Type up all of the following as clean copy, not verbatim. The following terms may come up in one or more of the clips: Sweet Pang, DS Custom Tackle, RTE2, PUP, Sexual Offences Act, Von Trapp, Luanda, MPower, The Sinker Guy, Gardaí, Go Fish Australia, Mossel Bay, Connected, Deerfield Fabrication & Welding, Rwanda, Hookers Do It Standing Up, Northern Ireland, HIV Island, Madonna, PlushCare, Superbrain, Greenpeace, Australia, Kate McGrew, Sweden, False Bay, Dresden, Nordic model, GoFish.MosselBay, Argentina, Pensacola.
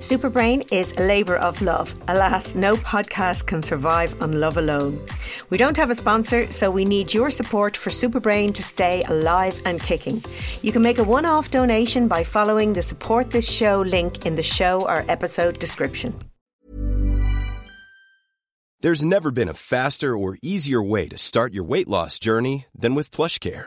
Superbrain is a labour of love. Alas, no podcast can survive on love alone. We don't have a sponsor, so we need your support for Superbrain to stay alive and kicking. You can make a one-off donation by following the Support This Show link in the show or episode description. There's never been a faster or easier way to start your weight loss journey than with PlushCare.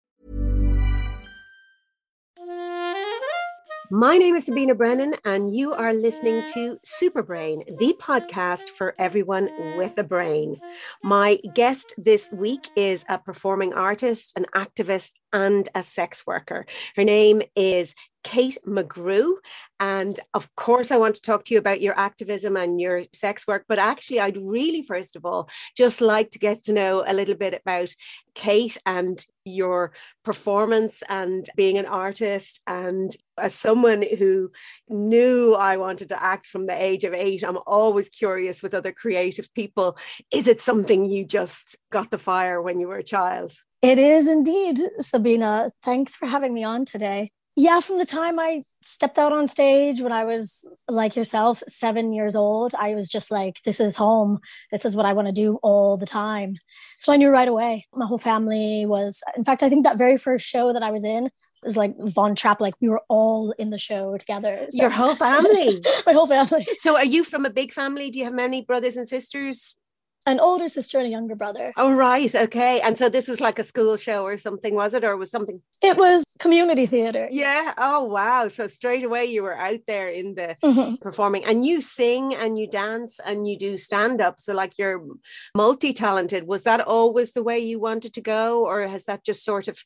My name is Sabina Brennan, and you are listening to Superbrain, the podcast for everyone with a brain. My guest this week is a performing artist, an activist, and a sex worker. Her name is Kate McGrew. And of course, I want to talk to you about your activism and your sex work. But actually, I'd really, first of all, just like to get to know a little bit about Kate and your performance and being an artist. And as someone who knew I wanted to act from the age of 8, I'm always curious with other creative people. Is it something you just got the fire when you were a child? It is indeed, Sabina. Thanks for having me on today. Yeah, from the time I stepped out on stage when I was, like yourself, 7 years old, I was just like, this is home. This is what I want to do all the time. So I knew right away. My whole family was, in fact, I think that very first show that I was in was like Von Trapp, like we were all in the show together. So. Your whole family? My whole family. So are you from a big family? Do you have many brothers and sisters? An older sister and a younger brother. Oh, right. Okay. And so this was like a school show or something, was it? Or was something? It was community theatre. Yeah. Oh, wow. So straight away you were out there in the performing, and you sing and you dance and you do stand up. So like you're multi-talented. Was that always the way you wanted to go? Or has that just sort of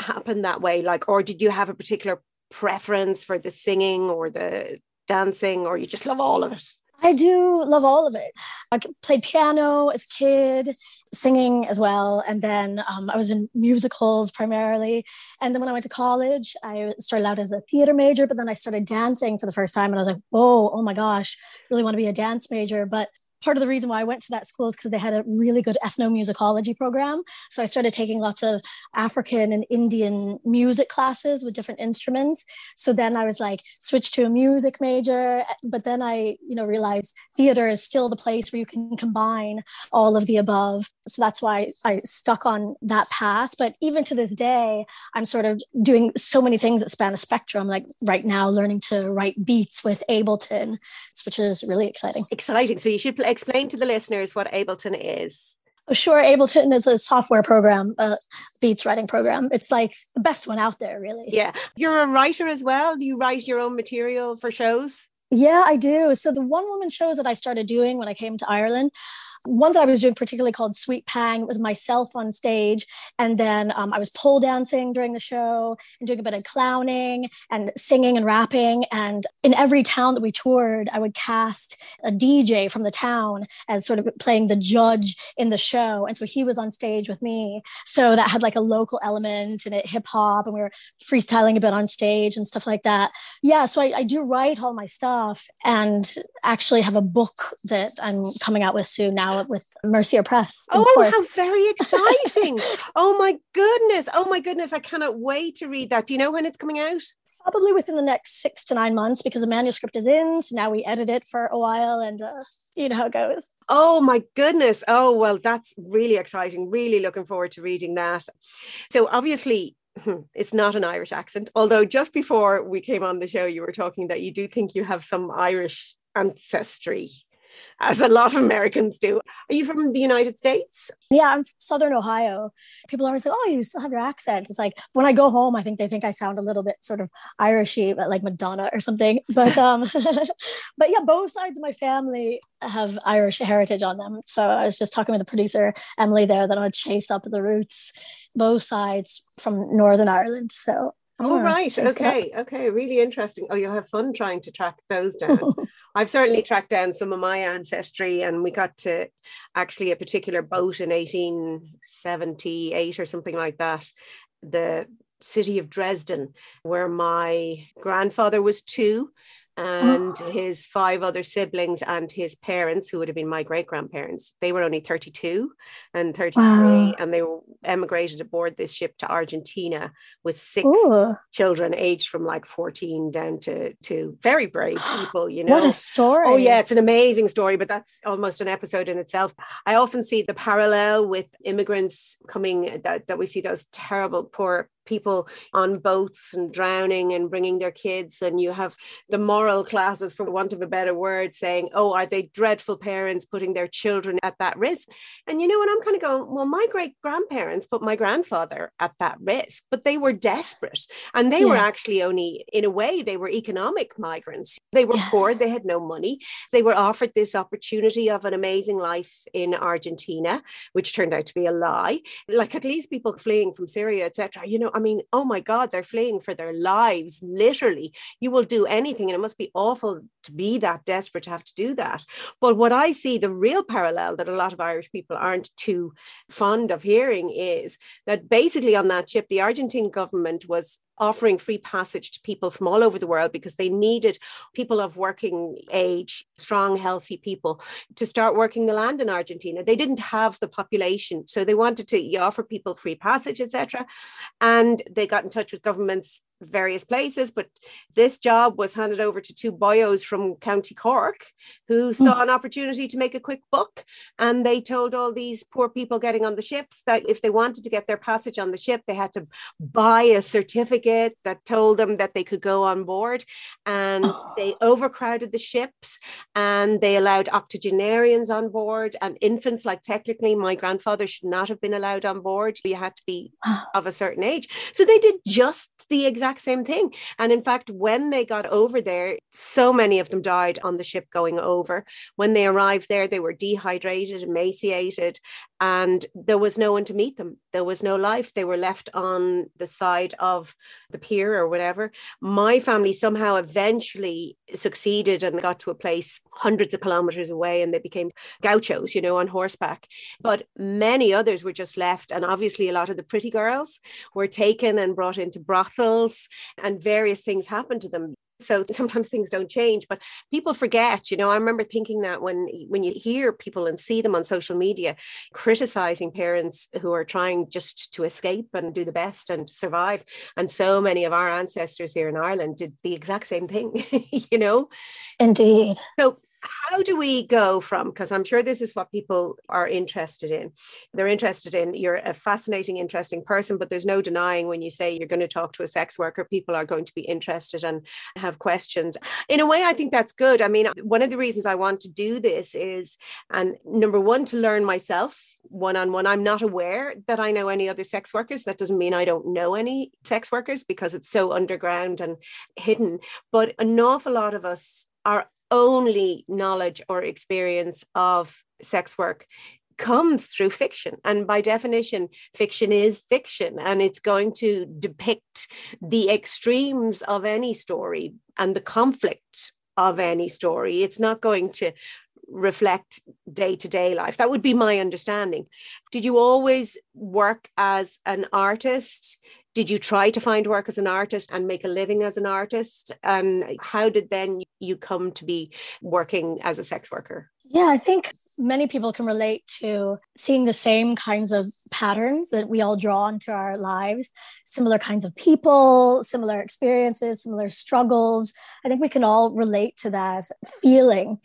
happened that way? Like, or did you have a particular preference for the singing or the dancing, or you just love all of it? I do love all of it. I played piano as a kid, singing as well. And then I was in musicals primarily. And then when I went to college, I started out as a theater major, but then I started dancing for the first time. And I was like, whoa, oh my gosh, really want to be a dance major. But part of the reason why I went to that school is because they had a really good ethnomusicology program. So I started taking lots of African and Indian music classes with different instruments. So then I was like, switched to a music major. But then I, realized theater is still the place where you can combine all of the above. So that's why I stuck on that path. But even to this day, I'm sort of doing so many things that span a spectrum, like right now learning to write beats with Ableton, which is really exciting. Exciting. So you should explain to the listeners what Ableton is. Oh, sure. Ableton is a software program, a beats writing program. It's like the best one out there, really. Yeah. You're a writer as well. Do you write your own material for shows? Yeah, I do. So the one-woman shows that I started doing when I came to Ireland, one that I was doing particularly called Sweet Pang, it was myself on stage. And then I was pole dancing during the show and doing a bit of clowning and singing and rapping. And in every town that we toured, I would cast a DJ from the town as sort of playing the judge in the show. And so he was on stage with me. So that had like a local element and it hip hop, and we were freestyling a bit on stage and stuff like that. Yeah, so I do write all my stuff, and actually have a book that I'm coming out with soon now, with Mercier Press. Oh, Cork. How very exciting. Oh my goodness. I cannot wait to read that. Do you know when it's coming out? Probably within the next 6 to 9 months, because the manuscript is in. So now we edit it for a while, and you know how it goes. Oh my goodness. Oh, well, that's really exciting. Really looking forward to reading that. So obviously, it's not an Irish accent, although just before we came on the show, you were talking that you do think you have some Irish ancestry, as a lot of Americans do. Are you from the United States? Yeah, I'm from Southern Ohio. People always say, oh, you still have your accent. It's like, when I go home, I think they think I sound a little bit sort of Irishy, but like Madonna or something. But but yeah, both sides of my family have Irish heritage on them. So I was just talking with the producer, Emily, there, that I would chase up the roots, both sides from Northern Ireland. So. Oh, right. Okay. Really interesting. Oh, you'll have fun trying to track those down. I've certainly tracked down some of my ancestry, and we got to actually a particular boat in 1878 or something like that. The city of Dresden, where my grandfather was two, and his five other siblings and his parents, who would have been my great-grandparents. They were only 32 and 33, wow. And they were emigrated aboard this ship to Argentina with six children aged from like 14 down to two. Very brave people, you know. What a story. Oh, yeah, it's an amazing story, but that's almost an episode in itself. I often see the parallel with immigrants coming, that we see those terrible poor people on boats and drowning and bringing their kids, and you have the moral classes, for want of a better word, saying, oh, are they dreadful parents putting their children at that risk? And, you know, and I'm kind of going, well, my great-grandparents put my grandfather at that risk, but they were desperate, and they were actually only, in a way, they were economic migrants. They were poor, they had no money. They were offered this opportunity of an amazing life in Argentina, which turned out to be a lie. Like, at least people fleeing from Syria, etc., you know, I mean, oh my God, they're fleeing for their lives, literally. You will do anything, and it must be awful to be that desperate to have to do that. But what I see, the real parallel that a lot of Irish people aren't too fond of hearing, is that basically on that ship, the Argentine government was offering free passage to people from all over the world because they needed people of working age, strong, healthy people to start working the land in Argentina. They didn't have the population, so they wanted to offer people free passage, etc. And they got in touch with governments, various places, but this job was handed over to two boyos from County Cork who saw an opportunity to make a quick buck, and they told all these poor people getting on the ships that if they wanted to get their passage on the ship, they had to buy a certificate that told them that they could go on board, and they overcrowded the ships, and they allowed octogenarians on board and infants. Like, technically my grandfather should not have been allowed on board. You had to be of a certain age. So they did just the exact same thing. And in fact, when they got over there, so many of them died on the ship going over. When they arrived there, they were dehydrated, emaciated, and there was no one to meet them. There was no life. They were left on the side of the pier or whatever. My family somehow eventually succeeded and got to a place hundreds of kilometers away, and they became gauchos, you know, on horseback. But many others were just left. And obviously a lot of the pretty girls were taken and brought into brothels, and various things happen to them. So sometimes things don't change, but people forget, you know. I remember thinking that when you hear people and see them on social media criticizing parents who are trying just to escape and do the best and survive. And so many of our ancestors here in Ireland did the exact same thing, you know. Indeed. So how do we go from, because I'm sure this is what people are interested in. They're interested in, you're a fascinating, interesting person, but there's no denying when you say you're going to talk to a sex worker, people are going to be interested and have questions. In a way, I think that's good. I mean, one of the reasons I want to do this is, and number one, to learn myself one-on-one. I'm not aware that I know any other sex workers. That doesn't mean I don't know any sex workers, because it's so underground and hidden. But an awful lot of us are only knowledge or experience of sex work comes through fiction. And by definition, fiction is fiction, and it's going to depict the extremes of any story and the conflict of any story. It's not going to reflect day-to-day life. That would be my understanding. Did you always work as an artist? Did you try to find work as an artist and make a living as an artist? And how did then you come to be working as a sex worker? Yeah, I think many people can relate to seeing the same kinds of patterns that we all draw into our lives, similar kinds of people, similar experiences, similar struggles. I think we can all relate to that feeling.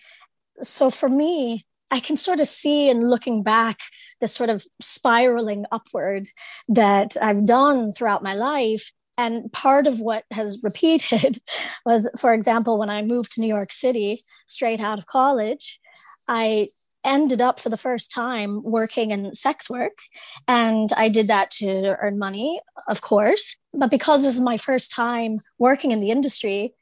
So for me, I can sort of see, in looking back, this sort of spiraling upward that I've done throughout my life. And part of what has repeated was, for example, when I moved to New York City straight out of college, I ended up for the first time working in sex work. And I did that to earn money, of course. But because this is my first time working in the industry,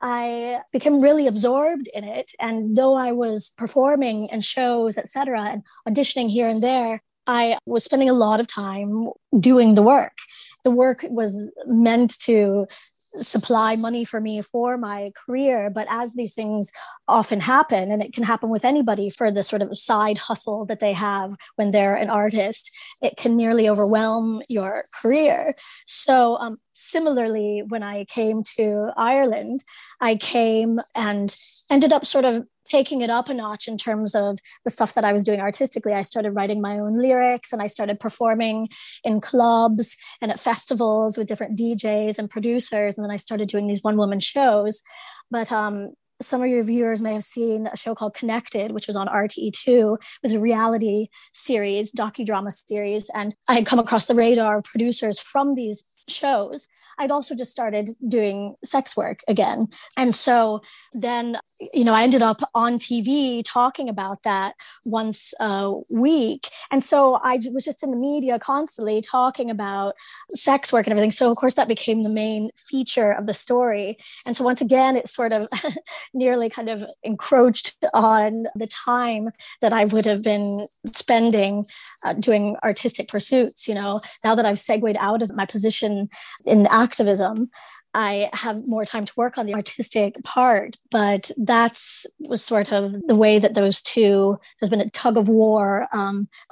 I became really absorbed in it. And though I was performing in shows, etc., and auditioning here and there, I was spending a lot of time doing the work. The work was meant to supply money for me for my career. But as these things often happen, and it can happen with anybody for the sort of side hustle that they have when they're an artist, it can nearly overwhelm your career. So similarly, when I came to Ireland, I came and ended up sort of taking it up a notch in terms of the stuff that I was doing artistically. I started writing my own lyrics and I started performing in clubs and at festivals with different DJs and producers. And then I started doing these one-woman shows. But some of your viewers may have seen a show called Connected, which was on RTE2. It was a reality series, docudrama series. And I had come across the radar of producers from these shows. I'd also just started doing sex work again. And so then, you know, I ended up on TV talking about that once a week. And so I was just in the media constantly talking about sex work and everything. So of course that became the main feature of the story. And so once again, it sort of nearly kind of encroached on the time that I would have been spending doing artistic pursuits. You know, now that I've segued out of my position in activism, I have more time to work on the artistic part, but was sort of the way that those two, there's been a tug of war.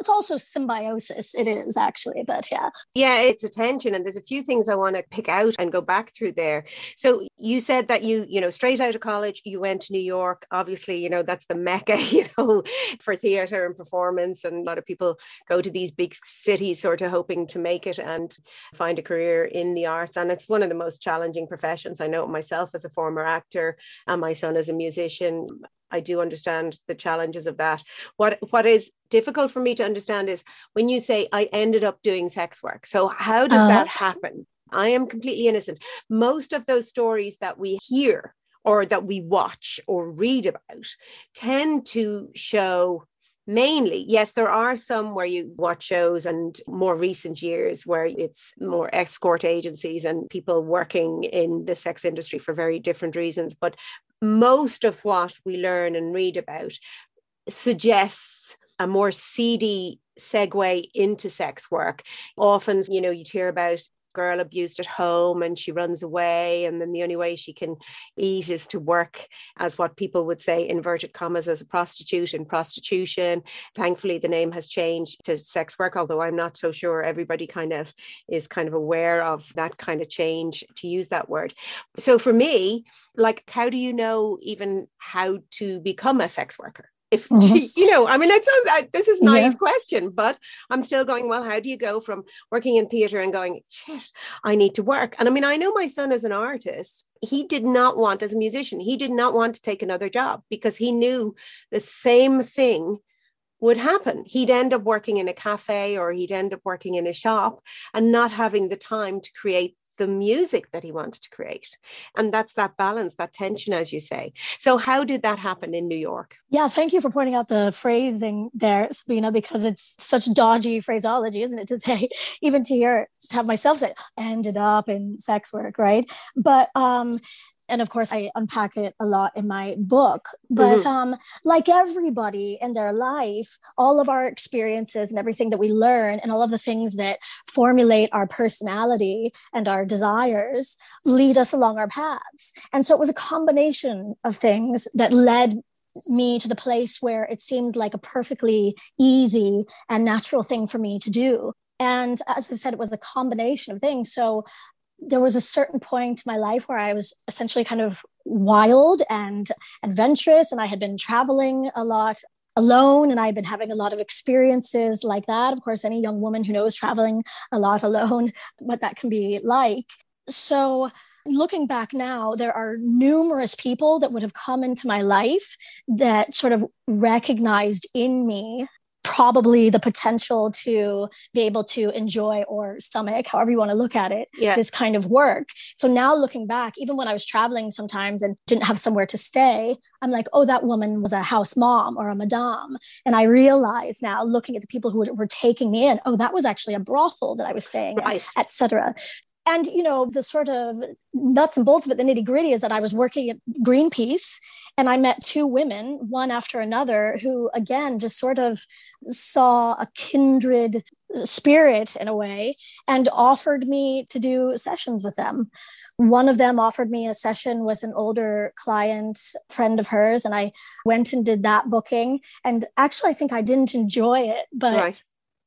It's also symbiosis. It is actually, but yeah. Yeah, it's a tension. And there's a few things I want to pick out and go back through there. So you said that you know, straight out of college, you went to New York. Obviously, you know, that's the mecca, you know, for theater and performance. And a lot of people go to these big cities sort of hoping to make it and find a career in the arts. And it's one of the most challenging professions. I know myself as a former actor and my son as a musician, I do understand the challenges of that. What is difficult for me to understand is when you say I ended up doing sex work. So how does that happen? I am completely innocent. Most of those stories that we hear or that we watch or read about tend to show mainly, yes, there are some where you watch shows and more recent years where it's more escort agencies and people working in the sex industry for very different reasons. But most of what we learn and read about suggests a more seedy segue into sex work. Often, you know, you'd hear about girl abused at home and she runs away, and then the only way she can eat is to work as what people would say, inverted commas, as a prostitute in prostitution. Thankfully, the name has changed to sex work, although I'm not so sure everybody is aware of that kind of change to use that word. So for me, like, how do you know even how to become a sex worker? If you know, I mean, that sounds, this is a naive question, but I'm still going, well, how do you go from working in theater and going, shit, I need to work? And I mean, I know my son is an artist. He did not want, as a musician, he did not want to take another job because he knew the same thing would happen. He'd end up working in a cafe or he'd end up working in a shop and not having the time to create the music that he wants to create. And that's that balance, that tension, as you say. So how did that happen in New York? Yeah, thank you for pointing out the phrasing there, Sabina, because it's such dodgy phraseology, isn't it? To say, even to hear, to have myself say, ended up in sex work, right? But and of course, I unpack it a lot in my book. But like everybody in their life, all of our experiences and everything that we learn and all of the things that formulate our personality and our desires lead us along our paths. And so it was a combination of things that led me to the place where it seemed like a perfectly easy and natural thing for me to do. And as I said, it was a combination of things. So there was a certain point in my life where I was essentially kind of wild and adventurous, and I had been traveling a lot alone, and I've been having a lot of experiences like that. Of course, any young woman who knows traveling a lot alone, what that can be like. So looking back now, there are numerous people that would have come into my life that sort of recognized in me probably the potential to be able to enjoy or stomach, however you want to look at it, this kind of work. So now looking back, even when I was traveling sometimes and didn't have somewhere to stay, I'm like, oh, that woman was a house mom or a madame. And I realize now looking at the people who were taking me in, oh, that was actually a brothel that I was staying in, et cetera. And, you know, the sort of nuts and bolts of it, the nitty gritty, is that I was working at Greenpeace and I met two women, one after another, who, again, just sort of saw a kindred spirit in a way and offered me to do sessions with them. One of them offered me a session with an older client friend of hers, and I went and did that booking. And actually, I think I didn't enjoy it, but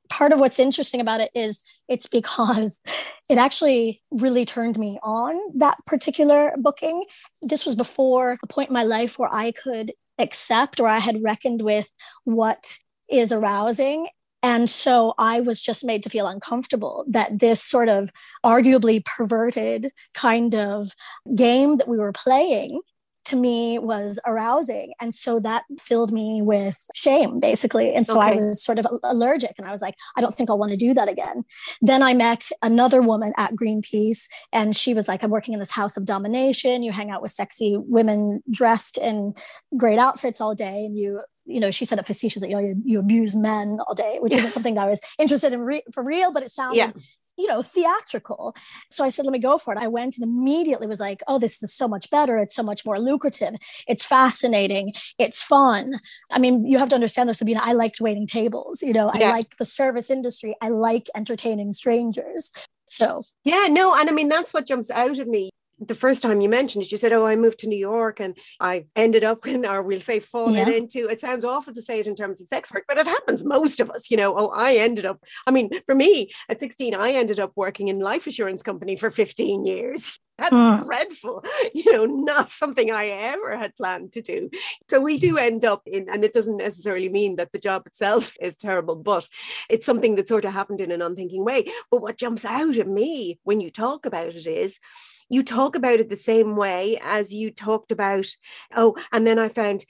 part of what's interesting about it is it's because it actually really turned me on, that particular booking. This was before a point in my life where I could accept, or I had reckoned with, what is arousing. And so I was just made to feel uncomfortable that this sort of arguably perverted kind of game that we were playing, to me, was arousing. And so that filled me with shame, basically. And so I was sort of allergic, and I was like, I don't think I'll want to do that again. Then I met another woman at Greenpeace, and she was like, I'm working in this house of domination. You hang out with sexy women dressed in great outfits all day, and you know, she said it facetiously, you abuse men all day, which isn't something that I was interested in for real, but it sounded, you know, theatrical. So I said, let me go for it. I went and immediately was like, oh, this is so much better. It's so much more lucrative. It's fascinating. It's fun. I mean, you have to understand this, Sabina, I liked waiting tables. You know, I liked the service industry. I like entertaining strangers. So. Yeah, no. And I mean, that's what jumps out at me. The first time you mentioned it, you said, oh, I moved to New York and I ended up in, or we'll say fallen into, it sounds awful to say it in terms of sex work, but it happens most of us, you know, for me at 16, I ended up working in life assurance company for 15 years. That's dreadful, you know, not something I ever had planned to do. So we do end up in, and it doesn't necessarily mean that the job itself is terrible, but it's something that sort of happened in an unthinking way. But what jumps out at me when you talk about it is, you talk about it the same way as you talked about, oh, and then I found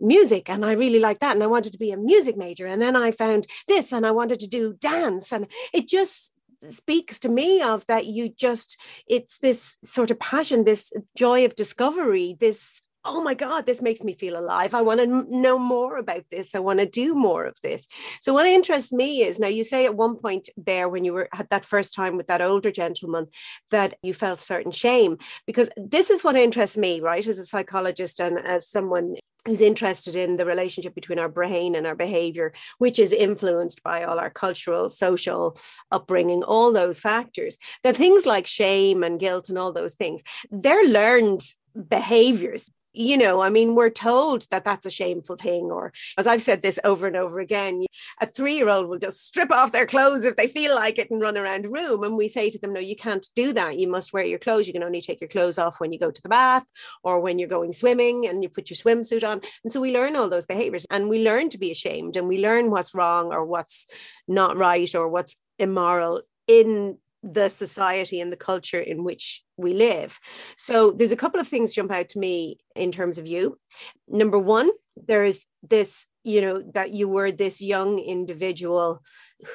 music and I really liked that and I wanted to be a music major. And then I found this and I wanted to do dance. And it just speaks to me of that it's this sort of passion, this joy of discovery, this, oh my God, this makes me feel alive. I want to know more about this. I want to do more of this. So what interests me is, now you say at one point there when you had that first time with that older gentleman that you felt certain shame, because this is what interests me, right? As a psychologist and as someone who's interested in the relationship between our brain and our behavior, which is influenced by all our cultural, social upbringing, all those factors, that things like shame and guilt and all those things, they're learned behaviors. You know, I mean, we're told that that's a shameful thing, or as I've said this over and over again, a 3-year-old will just strip off their clothes if they feel like it and run around the room. And we say to them, no, you can't do that. You must wear your clothes. You can only take your clothes off when you go to the bath or when you're going swimming and you put your swimsuit on. And so we learn all those behaviors and we learn to be ashamed and we learn what's wrong or what's not right or what's immoral in the society and the culture in which we live. So there's a couple of things jump out to me in terms of you. Number one, there is this, you know, that you were this young individual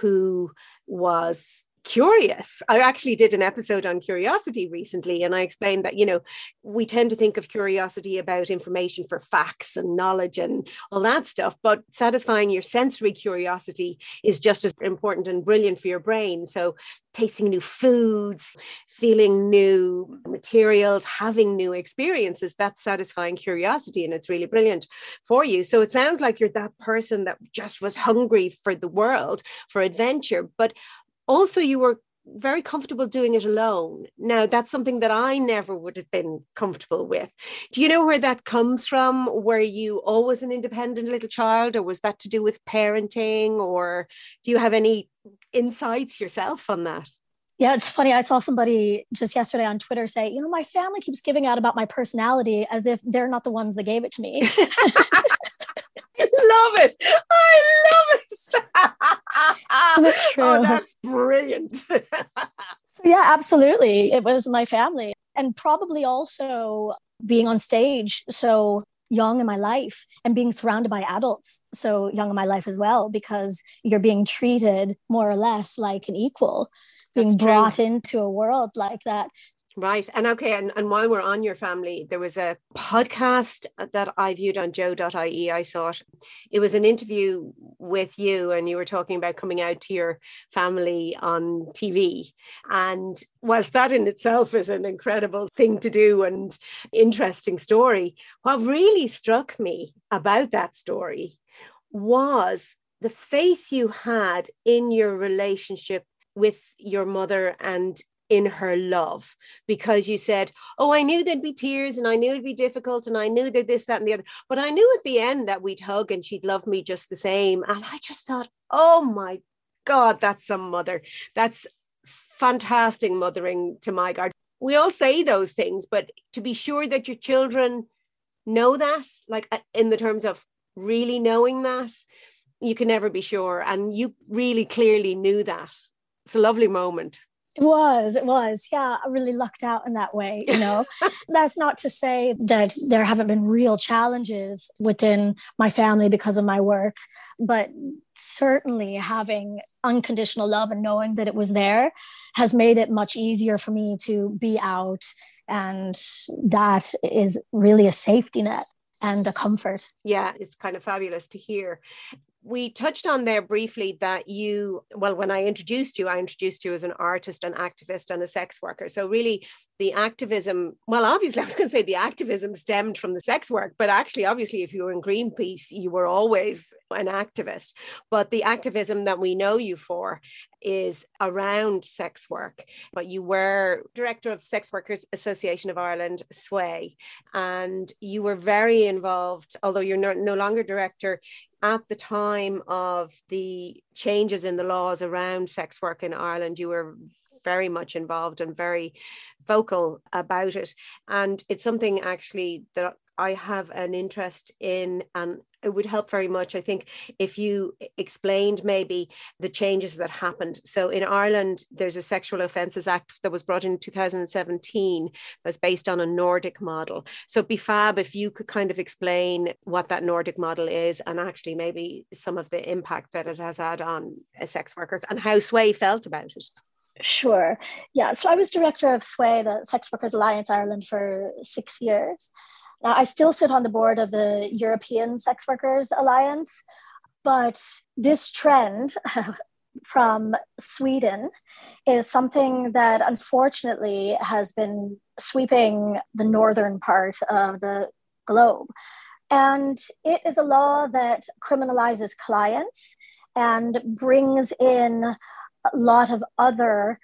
who was curious. I actually did an episode on curiosity recently, and I explained that, you know, we tend to think of curiosity about information for facts and knowledge and all that stuff, but satisfying your sensory curiosity is just as important and brilliant for your brain. So tasting new foods, feeling new materials, having new experiences, that's satisfying curiosity, and it's really brilliant for you. So it sounds like you're that person that just was hungry for the world, for adventure, but also, you were very comfortable doing it alone. Now, that's something that I never would have been comfortable with. Do you know where that comes from? Were you always an independent little child, or was that to do with parenting? Or do you have any insights yourself on that? Yeah, it's funny. I saw somebody just yesterday on Twitter say, you know, my family keeps giving out about my personality as if they're not the ones that gave it to me. Love it. I love it. True. Oh, that's brilliant. Yeah, absolutely. It was my family, and probably also being on stage so young in my life and being surrounded by adults so young in my life as well, because you're being treated more or less like an equal, being brought into a world like that. Right. And okay. And while we're on your family, there was a podcast that I viewed on joe.ie. I saw it. It was an interview with you, and you were talking about coming out to your family on TV. And whilst that in itself is an incredible thing to do and interesting story, what really struck me about that story was the faith you had in your relationship with your mother and in her love, because you said, oh, I knew there'd be tears and I knew it'd be difficult and I knew that this, that and the other, but I knew at the end that we'd hug and she'd love me just the same. And I just thought, oh my God, that's some mother. That's fantastic mothering to my God. We all say those things, but to be sure that your children know that, like in the terms of really knowing that, you can never be sure. And you really clearly knew that. It's a lovely moment. It was. Yeah, I really lucked out in that way, you know. That's not to say that there haven't been real challenges within my family because of my work, but certainly having unconditional love and knowing that it was there has made it much easier for me to be out. And that is really a safety net and a comfort. Yeah, it's kind of fabulous to hear. We touched on there briefly that you, well, when I introduced you as an artist, an activist and a sex worker. So really the activism, well, obviously I was going to say the activism stemmed from the sex work, but actually, obviously, if you were in Greenpeace, you were always an activist. But the activism that we know you for is around sex work. But you were director of Sex Workers Association of Ireland, SWAY, and you were very involved, although you're no longer director, at the time of the changes in the laws around sex work in Ireland. You were very much involved and very vocal about it. And it's something actually that I have an interest in, and it would help very much, I think, if you explained maybe the changes that happened. So in Ireland, there's a Sexual Offences Act that was brought in 2017 that's based on a Nordic model. So it'd be fab if you could kind of explain what that Nordic model is and actually maybe some of the impact that it has had on sex workers and how SWAY felt about it. Sure. Yeah. So I was director of SWAY, the Sex Workers Alliance Ireland, for 6 years. Now, I still sit on the board of the European Sex Workers Alliance, but this trend from Sweden is something that unfortunately has been sweeping the northern part of the globe. And it is a law that criminalizes clients and brings in a lot of other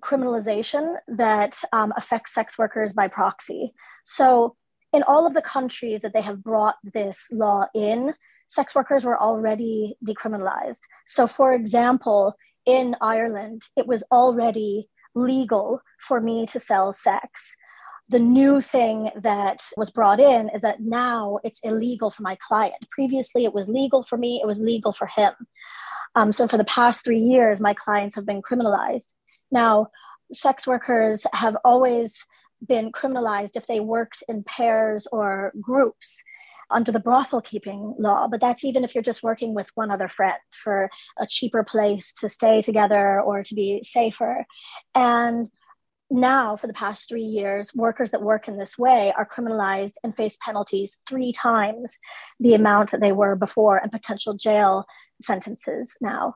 criminalization that affects sex workers by proxy. So in all of the countries that they have brought this law in, sex workers were already decriminalized. So for example, in Ireland, it was already legal for me to sell sex. The new thing that was brought in is that now it's illegal for my client. Previously, it was legal for me, it was legal for him. So for the past 3 years, my clients have been criminalized. Now, sex workers have always been criminalized if they worked in pairs or groups under the brothel keeping law, but that's even if you're just working with one other friend for a cheaper place to stay together or to be safer. And now for the past 3 years, workers that work in this way are criminalized and face penalties 3 times the amount that they were before, and potential jail sentences now.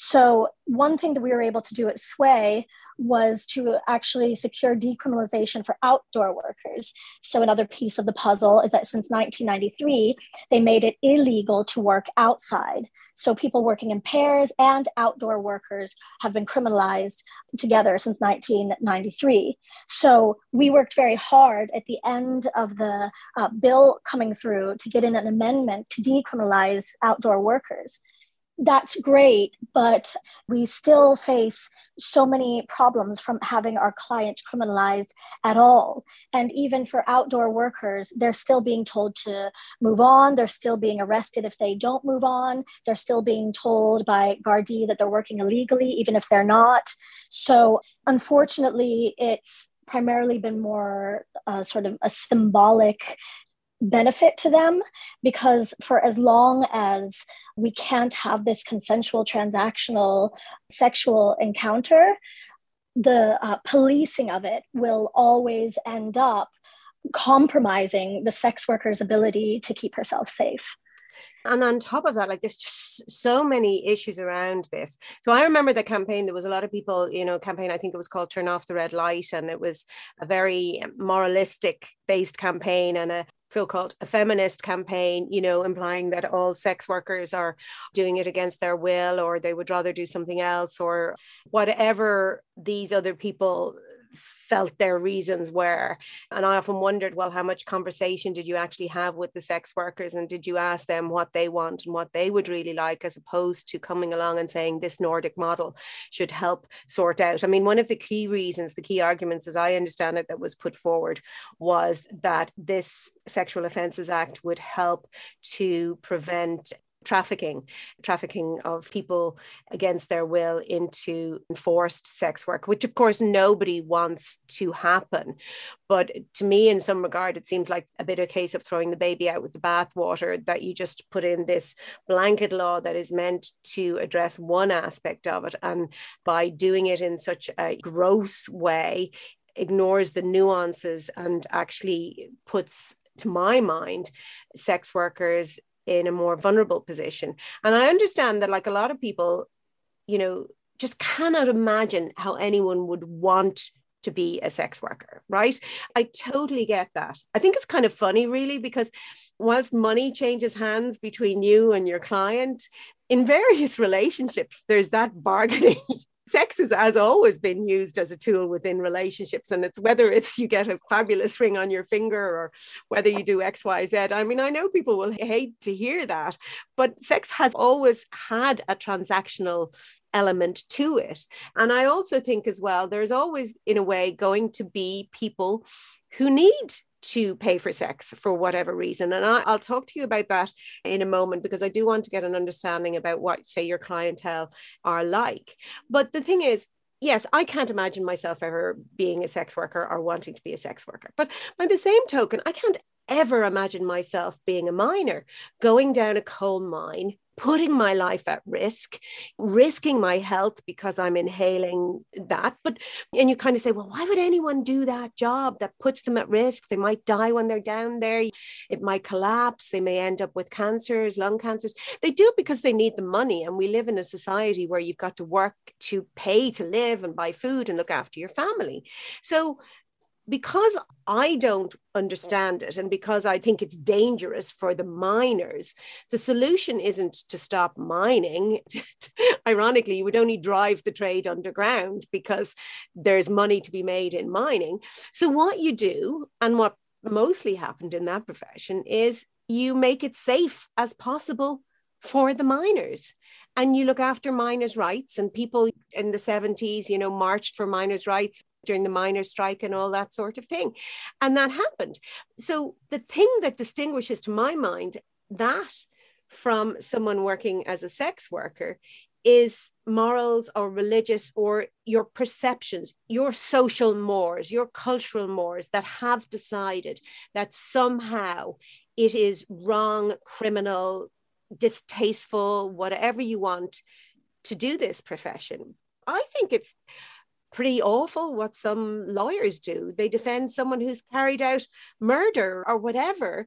So one thing that we were able to do at SWAY was to actually secure decriminalization for outdoor workers. So another piece of the puzzle is that since 1993, they made it illegal to work outside. So people working in pairs and outdoor workers have been criminalized together since 1993. So we worked very hard at the end of the bill coming through to get in an amendment to decriminalize outdoor workers. That's great, but we still face so many problems from having our clients criminalized at all. And even for outdoor workers, they're still being told to move on. They're still being arrested if they don't move on. They're still being told by Gardaí that they're working illegally, even if they're not. So unfortunately, it's primarily been more sort of a symbolic benefit to them, because for as long as we can't have this consensual, transactional, sexual encounter, the policing of it will always end up compromising the sex worker's ability to keep herself safe. And on top of that, like, there's just so many issues around this. So I remember the campaign, there was a lot of people, you know, campaign, I think it was called Turn Off the Red Light. And it was a very moralistic based campaign and a so-called a feminist campaign, you know, implying that all sex workers are doing it against their will, or they would rather do something else, or whatever these other people felt their reasons were. And I often wondered, well, how much conversation did you actually have with the sex workers, and did you ask them what they want and what they would really like, as opposed to coming along and saying this Nordic model should help sort out? I mean, one of the key reasons, the key arguments, as I understand it, that was put forward was that this Sexual Offences Act would help to prevent trafficking of people against their will into enforced sex work, which of course nobody wants to happen. But to me, in some regard, it seems like a bit of a case of throwing the baby out with the bathwater, that you just put in this blanket law that is meant to address one aspect of it, and by doing it in such a gross way, ignores the nuances and actually puts, to my mind, sex workers in a more vulnerable position. And I understand that, like, a lot of people, you know, just cannot imagine how anyone would want to be a sex worker, right? I totally get that. I think it's kind of funny, really, because whilst money changes hands between you and your client, in various relationships, there's that bargaining. Sex has always been used as a tool within relationships, and it's whether it's you get a fabulous ring on your finger or whether you do X, Y, Z. I mean, I know people will hate to hear that, but sex has always had a transactional element to it. And I also think as well, there's always, in a way, going to be people who need to pay for sex for whatever reason. And I'll talk to you about that in a moment, because I do want to get an understanding about what, say, your clientele are like. But the thing is, yes, I can't imagine myself ever being a sex worker or wanting to be a sex worker. But by the same token, I can't ever imagine myself being a miner, going down a coal mine, putting my life at risk, risking my health because I'm inhaling that. And you kind of say, well, why would anyone do that job that puts them at risk? They might die when they're down there. It might collapse. They may end up with cancers, lung cancers. They do it because they need the money. And we live in a society where you've got to work to pay to live and buy food and look after your family. So because I don't understand it, and because I think it's dangerous for the miners, the solution isn't to stop mining. Ironically, you would only drive the trade underground because there's money to be made in mining. So what you do, and what mostly happened in that profession, is you make it safe as possible for the miners. And you look after miners' rights, and people in the 70s, you know, marched for miners' rights during the miners' strike and all that sort of thing. And that happened. So the thing that distinguishes, to my mind, that from someone working as a sex worker is morals or religious or your perceptions, your social mores, your cultural mores that have decided that somehow it is wrong, criminal, distasteful, whatever you want, to do this profession. I think it's pretty awful what some lawyers do. They defend someone who's carried out murder or whatever,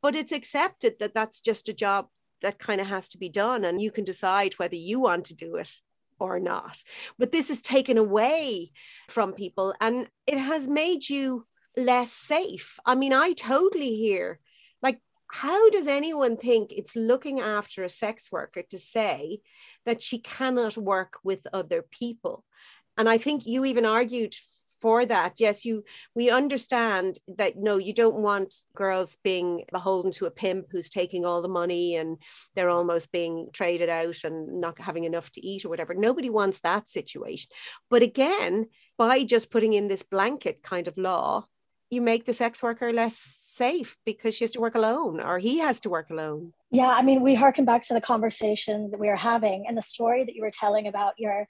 but it's accepted that that's just a job that kind of has to be done, and you can decide whether you want to do it or not. But this is taken away from people, and it has made you less safe. I mean, I totally hear, like, how does anyone think it's looking after a sex worker to say that she cannot work with other people? And I think you even argued for that. Yes, we understand that, no, you don't want girls being beholden to a pimp who's taking all the money and they're almost being traded out and not having enough to eat or whatever. Nobody wants that situation. But again, by just putting in this blanket kind of law, you make the sex worker less safe because she has to work alone, or he has to work alone. Yeah, I mean, we harken back to the conversation that we were having and the story that you were telling about your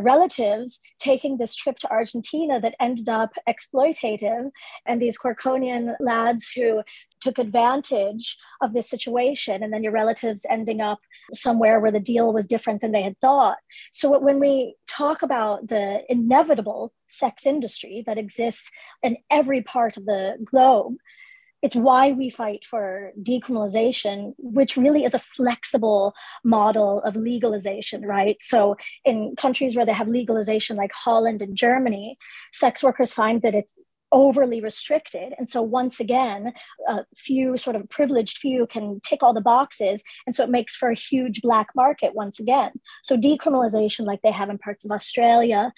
relatives taking this trip to Argentina that ended up exploitative, and these Corkonian lads who took advantage of this situation, and then your relatives ending up somewhere where the deal was different than they had thought. So when we talk about the inevitable sex industry that exists in every part of the globe, it's why we fight for decriminalization, which really is a flexible model of legalization, right? So in countries where they have legalization like Holland and Germany, sex workers find that it's overly restricted. And so once again, a few sort of privileged few can tick all the boxes. And so it makes for a huge black market once again. So decriminalization, like they have in parts of Australia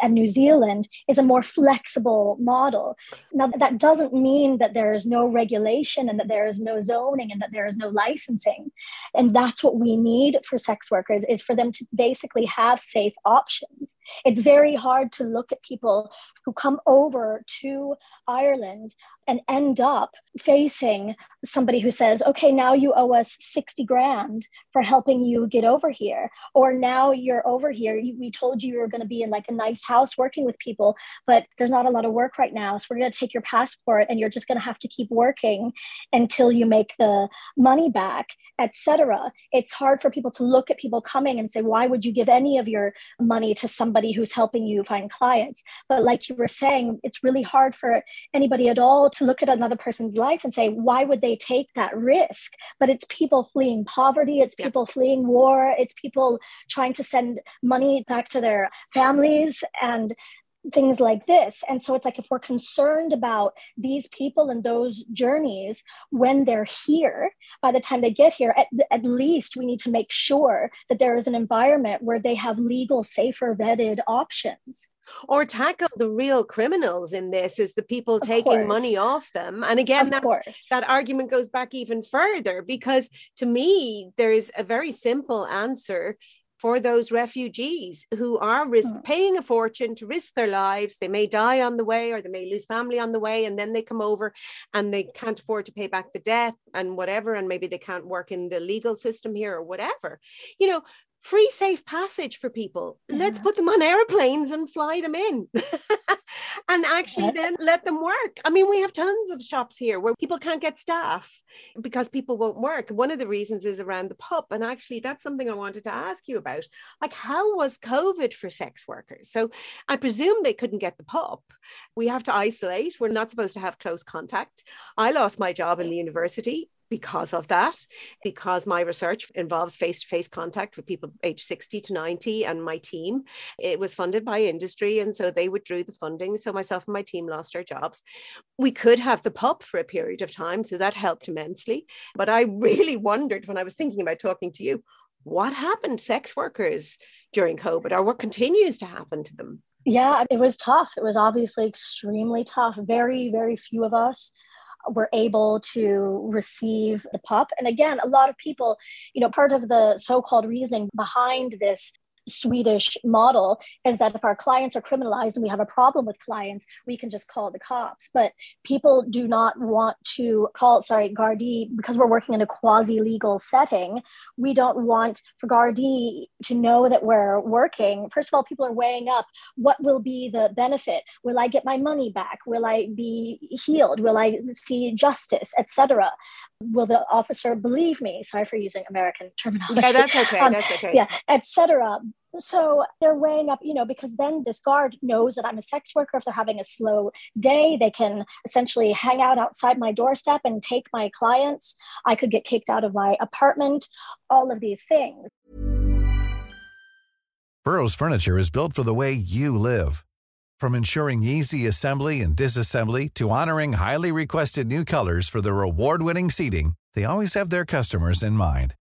and New Zealand, is a more flexible model. Now, that doesn't mean that there is no regulation and that there is no zoning and that there is no licensing. And that's what we need for sex workers, is for them to basically have safe options. It's very hard to look at people who come over to Ireland and end up facing somebody who says, okay, now you owe us 60 grand for helping you get over here. Or now you're over here, we told you you were going to be in like a nice house working with people, but there's not a lot of work right now. So we're going to take your passport and you're just going to have to keep working until you make the money back, etc. It's hard for people to look at people coming and say, why would you give any of your money to somebody who's helping you find clients? But like you were saying, it's really hard for anybody at all to look at another person's life and say, why would they take that risk? But it's people fleeing poverty, it's people fleeing war, it's people trying to send money back to their families and things like this. And so it's like, if we're concerned about these people and those journeys when they're here, by the time they get here, at least we need to make sure that there is an environment where they have legal, safer, vetted options. Or tackle the real criminals in this, is the people taking money off them. And again, that argument goes back even further, because to me, there's a very simple answer for those refugees who are paying a fortune to risk their lives. They may die on the way, or they may lose family on the way, and then they come over and they can't afford to pay back the debt and whatever, and maybe they can't work in the legal system here or whatever. You know, free safe passage for people. Let's put them on airplanes and fly them in and actually then let them work. I mean, we have tons of shops here where people can't get staff because people won't work. One of the reasons is around the PUP. And actually, that's something I wanted to ask you about. Like, how was COVID for sex workers? So I presume they couldn't get the PUP. We have to isolate. We're not supposed to have close contact. I lost my job in the university because of that, because my research involves face-to-face contact with people aged 60 to 90 and my team. It was funded by industry, and so they withdrew the funding. So myself and my team lost our jobs. We could have the PUP for a period of time, so that helped immensely. But I really wondered, when I was thinking about talking to you, what happened to sex workers during COVID, or what continues to happen to them? Yeah, it was tough. It was obviously extremely tough. Very, very few of us were able to receive the PUP. And again, a lot of people, you know, part of the so-called reasoning behind this Swedish model is that if our clients are criminalized and we have a problem with clients, we can just call the cops. But people do not want to call, Gardaí, because we're working in a quasi-legal setting. We don't want for Gardaí to know that we're working. First of all, people are weighing up, what will be the benefit? Will I get my money back? Will I be healed? Will I see justice, etc.? Will the officer believe me? Sorry for using American terminology. Yeah, that's okay. Yeah, etc. So they're weighing up, you know, because then this guard knows that I'm a sex worker. If they're having a slow day, they can essentially hang out outside my doorstep and take my clients. I could get kicked out of my apartment, all of these things. Burrow's furniture is built for the way you live. From ensuring easy assembly and disassembly to honoring highly requested new colors for their award-winning seating, they always have their customers in mind.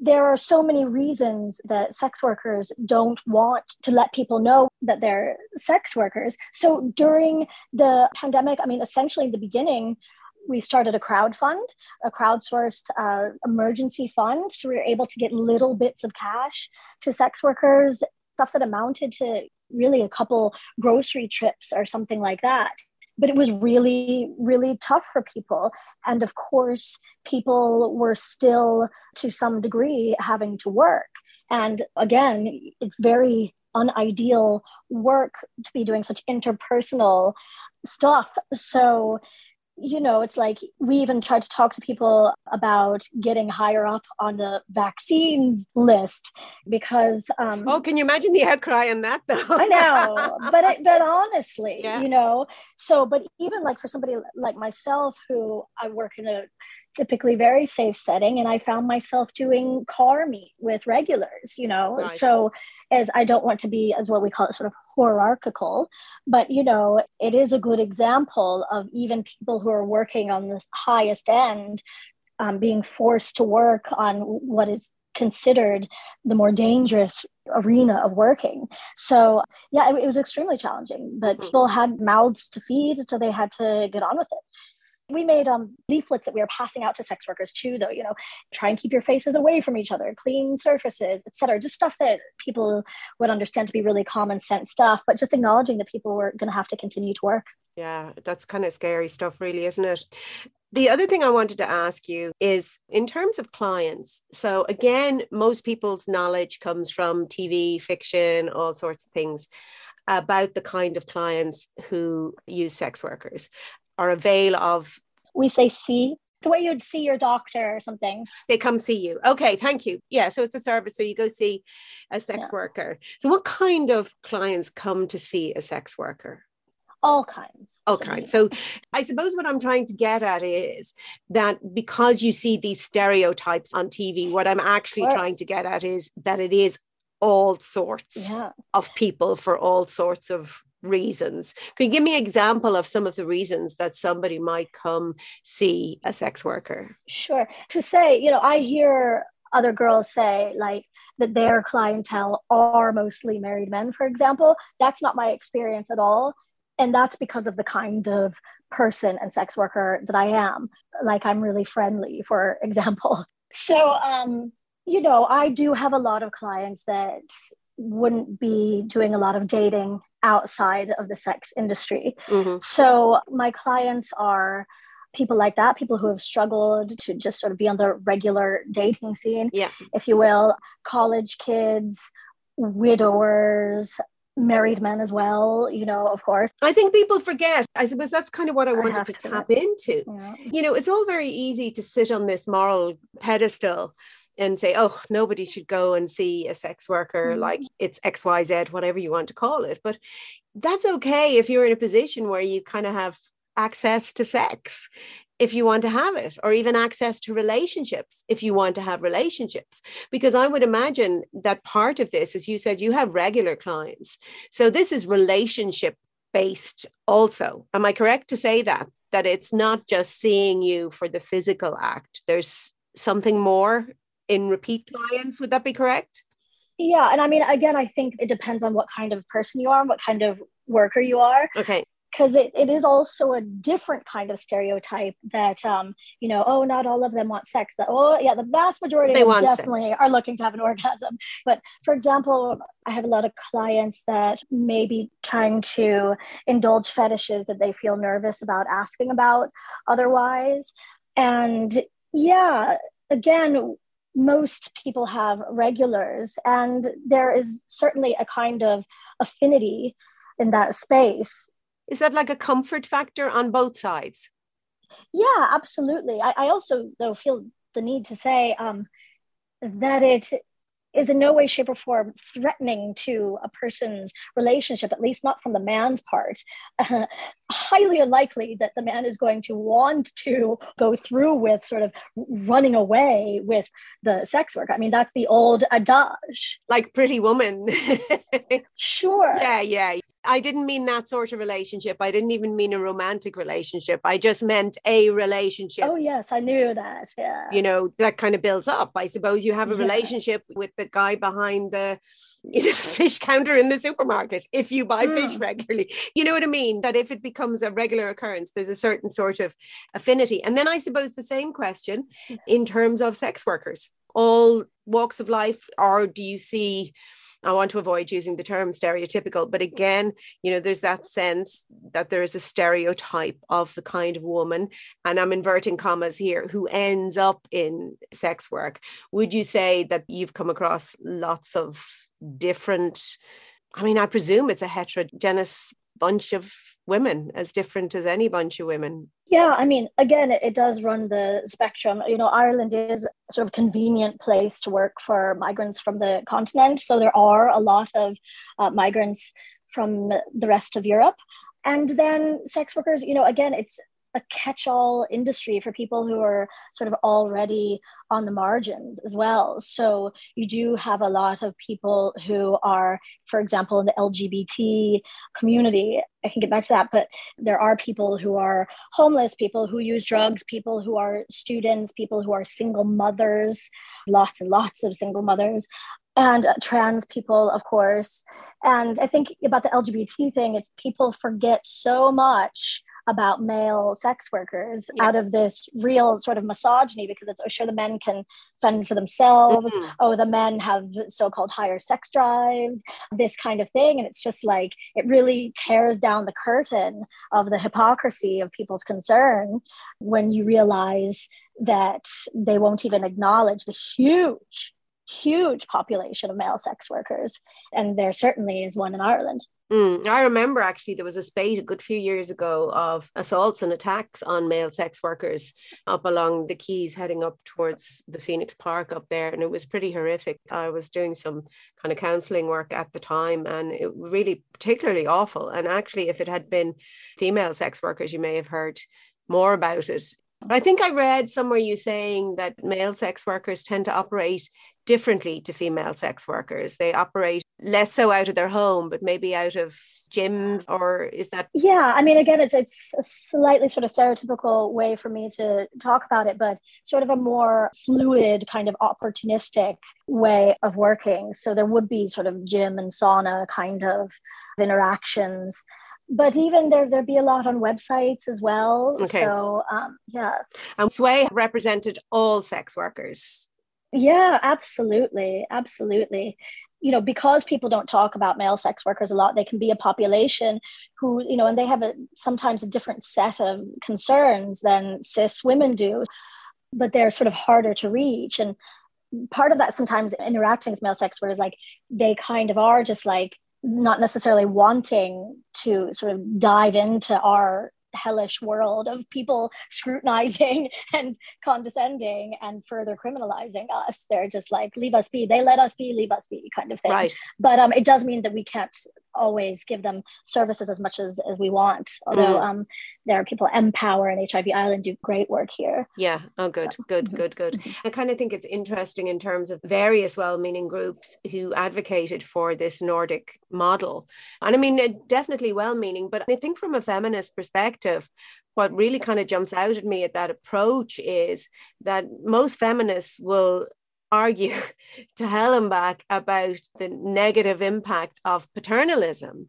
There are so many reasons that sex workers don't want to let people know that they're sex workers. So during the pandemic, I mean, essentially the beginning, we started a crowdsourced emergency fund. So we were able to get little bits of cash to sex workers, stuff that amounted to really a couple grocery trips or something like that. But it was really, really tough for people. And of course, people were still, to some degree, having to work. And again, it's very unideal work to be doing such interpersonal stuff. So, you know, it's like we even tried to talk to people about getting higher up on the vaccines list because... can you imagine the outcry on that, though? I know, but honestly, yeah. You know, so, but even like for somebody like myself, who I work in a typically very safe setting, and I found myself doing car meet with regulars, you know, right. So as I don't want to be as what we call it sort of hierarchical, but, you know, it is a good example of even people who are working on the highest end being forced to work on what is considered the more dangerous arena of working. So yeah, it was extremely challenging, but people had mouths to feed, so they had to get on with it. We made leaflets that we were passing out to sex workers too, though, you know, try and keep your faces away from each other, clean surfaces, et cetera, just stuff that people would understand to be really common sense stuff, but just acknowledging that people were going to have to continue to work. Yeah, that's kind of scary stuff, really, isn't it? The other thing I wanted to ask you is in terms of clients. So again, most people's knowledge comes from TV, fiction, all sorts of things about the kind of clients who use sex workers or avail of. We say see. The way you'd see your doctor or something. They come see you. Okay, thank you. Yeah, so it's a service. So you go see a sex worker. So what kind of clients come to see a sex worker? All kinds. All kinds. So I suppose what I'm trying to get at is that because you see these stereotypes on TV, what I'm actually trying to get at is that it is all sorts of people for all sorts of reasons. Can you give me an example of some of the reasons that somebody might come see a sex worker? Sure. To say, you know, I hear other girls say like that their clientele are mostly married men, for example. That's not my experience at all. And that's because of the kind of person and sex worker that I am. Like I'm really friendly, for example. So, you know, I do have a lot of clients that wouldn't be doing a lot of dating outside of the sex industry. Mm-hmm. So my clients are people like that, people who have struggled to just sort of be on the regular dating scene, if you will, college kids, widowers, married men as well, you know, of course. I think people forget. I suppose that's kind of what I wanted to tap into. Yeah. You know, it's all very easy to sit on this moral pedestal and say, oh, nobody should go and see a sex worker, like it's X, Y, Z, whatever you want to call it. But that's okay if you're in a position where you kind of have access to sex, if you want to have it, or even access to relationships, if you want to have relationships. Because I would imagine that part of this, as you said, you have regular clients. So this is relationship based also. Am I correct to say that? That it's not just seeing you for the physical act. There's something more in repeat clients, would that be correct? Yeah, and I mean, again, I think it depends on what kind of person you are and what kind of worker you are. Okay. Because it is also a different kind of stereotype that, you know, oh, not all of them want sex. Oh, yeah, the vast majority of them definitely are looking to have an orgasm. But for example, I have a lot of clients that may be trying to indulge fetishes that they feel nervous about asking about otherwise. And yeah, again, most people have regulars, and there is certainly a kind of affinity in that space. Is that like a comfort factor on both sides? Yeah, absolutely. I also, though, feel the need to say that it is in no way, shape or form threatening to a person's relationship, at least not from the man's part, highly unlikely that the man is going to want to go through with sort of running away with the sex worker. I mean, that's the old adage. Like Pretty Woman. Sure. Yeah. I didn't mean that sort of relationship. I didn't even mean a romantic relationship. I just meant a relationship. Oh, yes, I knew that. Yeah. You know, that kind of builds up. I suppose you have a relationship with the guy behind the fish counter in the supermarket if you buy fish regularly. You know what I mean? That if it becomes a regular occurrence, there's a certain sort of affinity. And then I suppose the same question in terms of sex workers, all walks of life, or do you see... I want to avoid using the term stereotypical, but again, you know, there's that sense that there is a stereotype of the kind of woman, and I'm inverting commas here, who ends up in sex work. Would you say that you've come across lots of different, I mean, I presume it's a heterogeneous bunch of women, as different as any bunch of women? Yeah, I mean, again, it does run the spectrum. You know, Ireland is a sort of convenient place to work for migrants from the continent. So there are a lot of migrants from the rest of Europe. And then sex workers, you know, again, it's a catch-all industry for people who are sort of already on the margins as well. So you do have a lot of people who are, for example, in the LGBT community. I can get back to that, but there are people who are homeless, people who use drugs, people who are students, people who are single mothers, lots and lots of single mothers, and trans people, of course. And I think about the LGBT thing, it's people forget so much about male sex workers out of this real sort of misogyny, because it's, oh, sure, the men can fend for themselves. Oh, the men have so-called higher sex drives, this kind of thing. And it's just like, it really tears down the curtain of the hypocrisy of people's concern when you realize that they won't even acknowledge the huge population of male sex workers. And there certainly is one in Ireland. I remember actually there was a spate a good few years ago of assaults and attacks on male sex workers up along the quays heading up towards the Phoenix Park up there, and it was pretty horrific. I was doing some kind of counselling work at the time, and it really particularly awful. And actually, if it had been female sex workers, you may have heard more about it. I think I read somewhere you saying that male sex workers tend to operate differently to female sex workers. They operate less so out of their home, but maybe out of gyms, or is that? Yeah, I mean, again, it's a slightly sort of stereotypical way for me to talk about it, but sort of a more fluid kind of opportunistic way of working. So there would be sort of gym and sauna kind of interactions. But even there'd be a lot on websites as well. Okay. So, yeah. And SWAY represented all sex workers. Yeah, absolutely. Absolutely. You know, because people don't talk about male sex workers a lot, they can be a population who, you know, and they have sometimes a different set of concerns than cis women do, but they're sort of harder to reach. And part of that sometimes interacting with male sex workers, like they kind of are just like, not necessarily wanting to sort of dive into our hellish world of people scrutinizing and condescending and further criminalizing us. They're just like, leave us be. They let us be, leave us be kind of thing. Right. But it does mean that we can't always give them services as much as we want. Although there are people, MPower and HIV Island do great work here. Yeah. Oh, good. I kind of think it's interesting in terms of various well-meaning groups who advocated for this Nordic model. And I mean, definitely well-meaning, but I think from a feminist perspective, what really kind of jumps out at me at that approach is that most feminists will argue to hell and back about the negative impact of paternalism.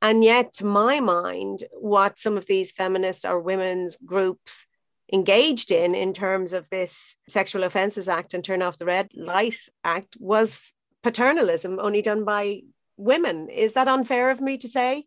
And yet, to my mind, what some of these feminists or women's groups engaged in terms of this Sexual Offences Act and Turn Off the Red Light Act was paternalism only done by women. Is that unfair of me to say?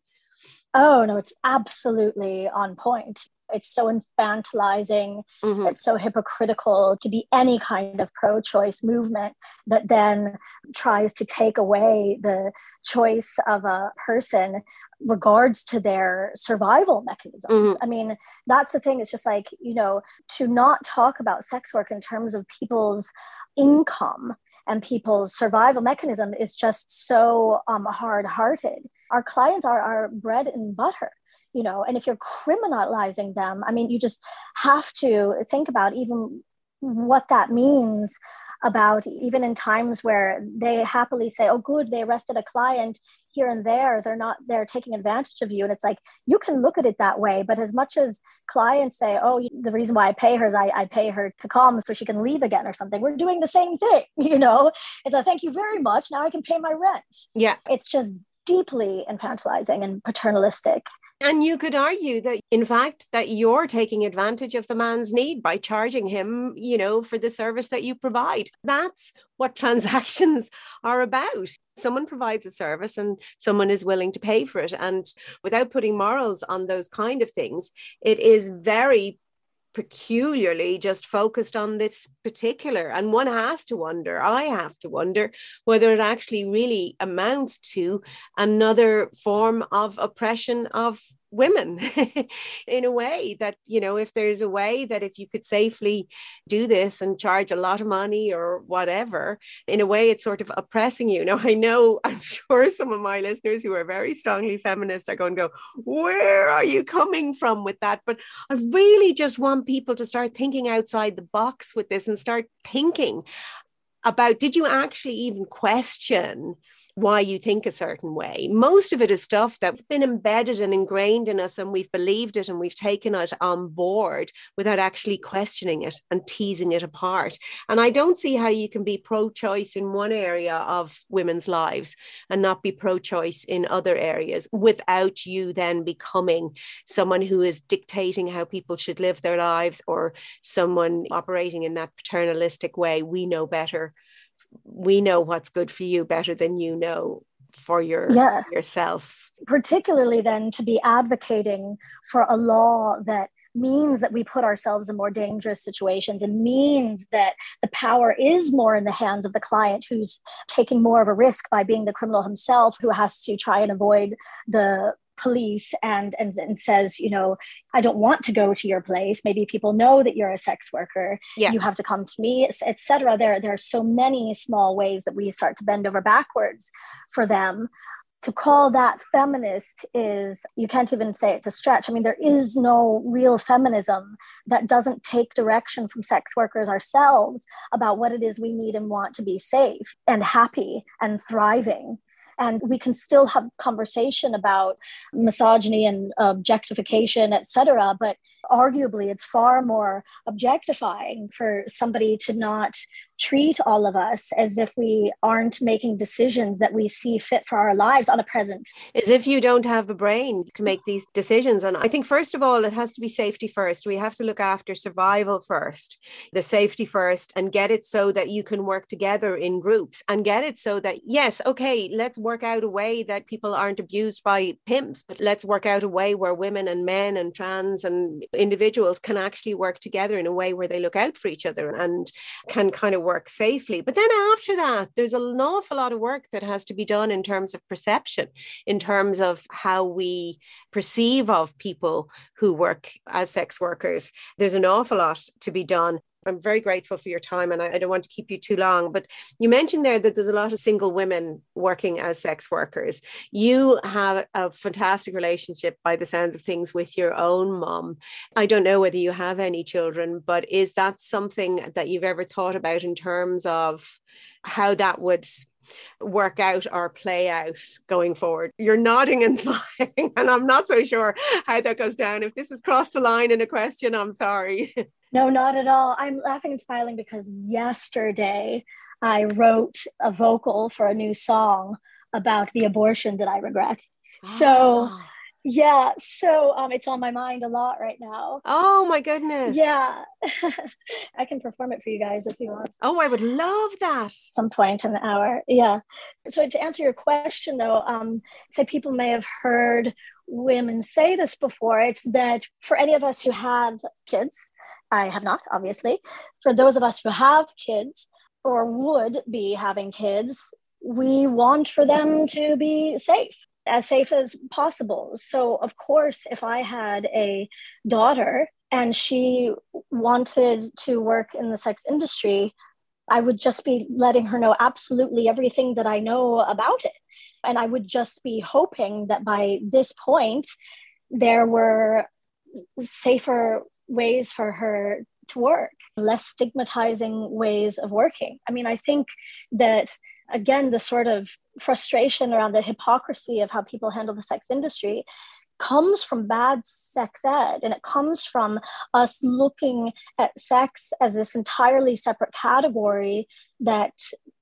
Oh, no, it's absolutely on point. It's so infantilizing. It's so hypocritical to be any kind of pro-choice movement that then tries to take away the choice of a person regards to their survival mechanisms. I mean, that's the thing. It's just like, you know, to not talk about sex work in terms of people's income and people's survival mechanism is just so hard-hearted. Our clients are our bread and butter, you know, and if you're criminalizing them, I mean, you just have to think about even what that means about even in times where they happily say, oh, good, they arrested a client here and there. They're taking advantage of you. And it's like, you can look at it that way. But as much as clients say, oh, the reason why I pay her is I pay her to come so she can leave again or something. We're doing the same thing, you know? It's like, thank you very much. Now I can pay my rent. Yeah. It's just deeply infantilizing and paternalistic. And you could argue that, in fact, that you're taking advantage of the man's need by charging him, you know, for the service that you provide. That's what transactions are about. Someone provides a service and someone is willing to pay for it. And without putting morals on those kind of things, it is very peculiarly just focused on this particular. And one has to wonder, I have to wonder, whether it actually really amounts to another form of oppression of women in a way that, you know, if there's a way that if you could safely do this and charge a lot of money or whatever, in a way it's sort of oppressing you. Now, I know, I'm sure some of my listeners who are very strongly feminist are going to go, where are you coming from with that? But I really just want people to start thinking outside the box with this and start thinking about, did you actually even question why you think a certain way? Most of it is stuff that's been embedded and ingrained in us, and we've believed it and we've taken it on board without actually questioning it and teasing it apart. And I don't see how you can be pro-choice in one area of women's lives and not be pro-choice in other areas without you then becoming someone who is dictating how people should live their lives, or someone operating in that paternalistic way. We know better. We know what's good for you better than you know for yourself. Particularly then to be advocating for a law that means that we put ourselves in more dangerous situations and means that the power is more in the hands of the client who's taking more of a risk by being the criminal himself, who has to try and avoid the police and says, you know, I don't want to go to your place. Maybe people know that you're a sex worker. Yeah. You have to come to me, etc. There are so many small ways that we start to bend over backwards for them. To call that feminist is, you can't even say it's a stretch. I mean, there is no real feminism that doesn't take direction from sex workers ourselves about what it is we need and want to be safe and happy and thriving. And we can still have conversation about misogyny and objectification, et cetera, but arguably it's far more objectifying for somebody to not treat all of us as if we aren't making decisions that we see fit for our lives on a present. As if you don't have a brain to make these decisions. And I think, first of all, it has to be safety first. We have to look after survival first, the safety first, and get it so that you can work together in groups and get it so that, yes, okay, let's work out a way that people aren't abused by pimps, but let's work out a way where women and men and trans and individuals can actually work together in a way where they look out for each other and can kind of work safely. But then after that, there's an awful lot of work that has to be done in terms of perception, in terms of how we perceive of people who work as sex workers. There's an awful lot to be done. I'm very grateful for your time, and I don't want to keep you too long, but you mentioned there that there's a lot of single women working as sex workers. You have a fantastic relationship, by the sounds of things, with your own mom. I don't know whether you have any children, but is that something that you've ever thought about in terms of how that would work out or play out going forward? You're nodding and smiling, and I'm not so sure how that goes down. If this has crossed a line in a question, I'm sorry. No, not at all. I'm laughing and smiling because yesterday I wrote a vocal for a new song about the abortion that I regret. Oh. So it's on my mind a lot right now. Oh my goodness. Yeah. I can perform it for you guys if you want. Oh, I would love that. Some point in the hour. Yeah. So to answer your question though, say people may have heard women say this before. It's that for any of us who have kids, I have not, obviously. For those of us who have kids or would be having kids, we want for them to be safe as possible. So of course, if I had a daughter and she wanted to work in the sex industry, I would just be letting her know absolutely everything that I know about it. And I would just be hoping that by this point, there were safer ways for her to work, less stigmatizing ways of working. I mean, I think that, again, the sort of frustration around the hypocrisy of how people handle the sex industry comes from bad sex ed, and it comes from us looking at sex as this entirely separate category that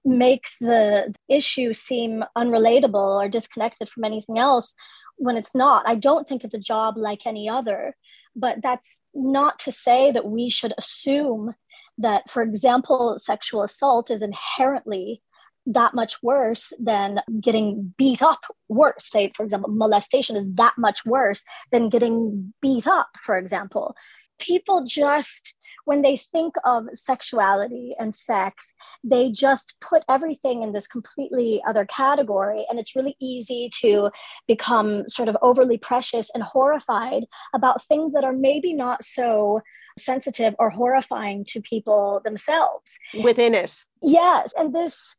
makes the issue seem unrelatable or disconnected from anything else when it's not. I don't think it's a job like any other, but that's not to say that we should assume that, for example, sexual assault is inherently that much worse than getting beat up worse. Say, for example, molestation is that much worse than getting beat up, for example. People just, when they think of sexuality and sex, they just put everything in this completely other category. And it's really easy to become sort of overly precious and horrified about things that are maybe not so sensitive or horrifying to people themselves. Within it. Yes. And this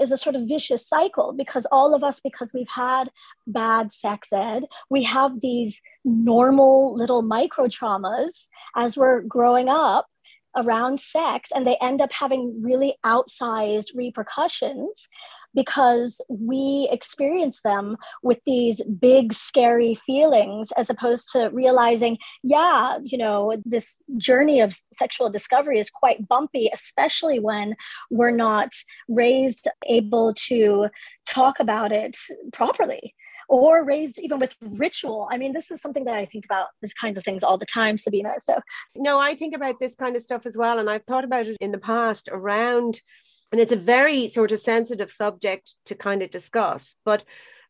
is a sort of vicious cycle, because all of us, because we've had bad sex ed, we have these normal little micro traumas as we're growing up around sex, and they end up having really outsized repercussions because we experience them with these big, scary feelings, as opposed to realizing, yeah, you know, this journey of sexual discovery is quite bumpy, especially when we're not raised able to talk about it properly, or raised even with ritual. I mean, this is something that I think about these kinds of things all the time, Sabina. So, no, I think about this kind of stuff as well. And I've thought about it in the past around, and it's a very sort of sensitive subject to kind of discuss, but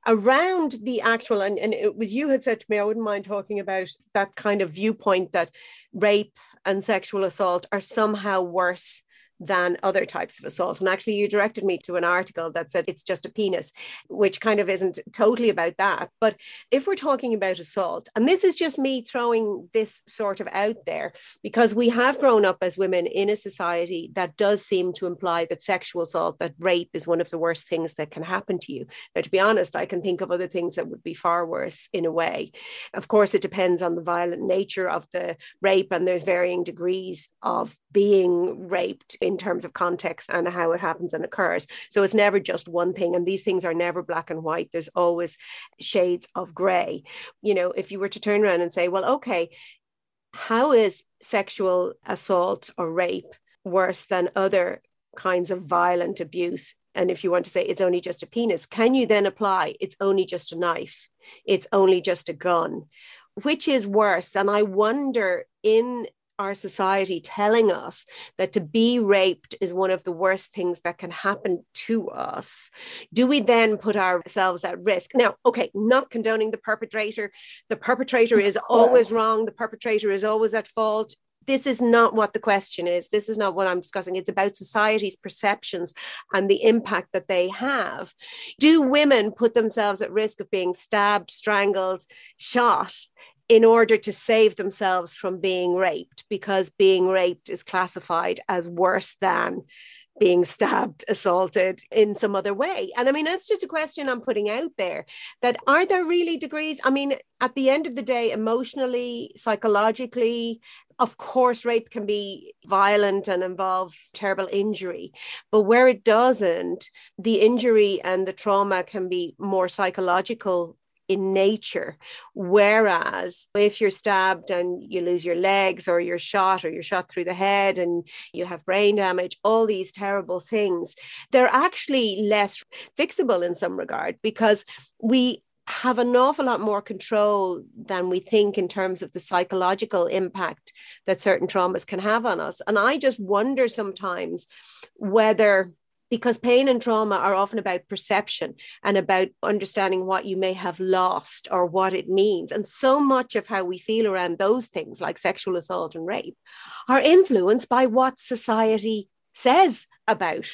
around the actual, and it was you had said to me, I wouldn't mind talking about that kind of viewpoint that rape and sexual assault are somehow worse than other types of assault. And actually you directed me to an article that said it's just a penis, which kind of isn't totally about that. But if we're talking about assault, and this is just me throwing this sort of out there, because we have grown up as women in a society that does seem to imply that sexual assault, that rape is one of the worst things that can happen to you. Now, to be honest, I can think of other things that would be far worse in a way. Of course, it depends on the violent nature of the rape, and there's varying degrees of being raped in terms of context and how it happens and occurs. So it's never just one thing. And these things are never black and white. There's always shades of gray. You know, if you were to turn around and say, well, okay, how is sexual assault or rape worse than other kinds of violent abuse? And if you want to say it's only just a penis, can you then apply it's only just a knife? It's only just a gun? Which is worse? And I wonder, in our society telling us that to be raped is one of the worst things that can happen to us, do we then put ourselves at risk? Now, okay, not condoning the perpetrator. The perpetrator is always wrong. The perpetrator is always at fault. This is not what the question is. This is not what I'm discussing. It's about society's perceptions and the impact that they have. Do women put themselves at risk of being stabbed, strangled, shot, in order to save themselves from being raped, because being raped is classified as worse than being stabbed, assaulted in some other way? And I mean, that's just a question I'm putting out there, that are there really degrees? I mean, at the end of the day, emotionally, psychologically, of course, rape can be violent and involve terrible injury. But where it doesn't, the injury and the trauma can be more psychological in nature. Whereas if you're stabbed and you lose your legs, or you're shot through the head and you have brain damage, all these terrible things, they're actually less fixable in some regard, because we have an awful lot more control than we think in terms of the psychological impact that certain traumas can have on us. And I just wonder sometimes whether, because pain and trauma are often about perception and about understanding what you may have lost or what it means. And so much of how we feel around those things, like sexual assault and rape, are influenced by what society says about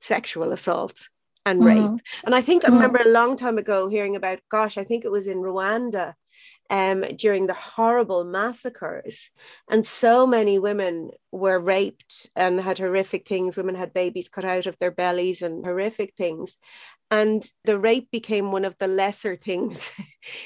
sexual assault and rape. And I think I remember a long time ago hearing about, gosh, I think it was in Rwanda, during the horrible massacres. And so many women were raped and had horrific things. Women had babies cut out of their bellies and horrific things. And the rape became one of the lesser things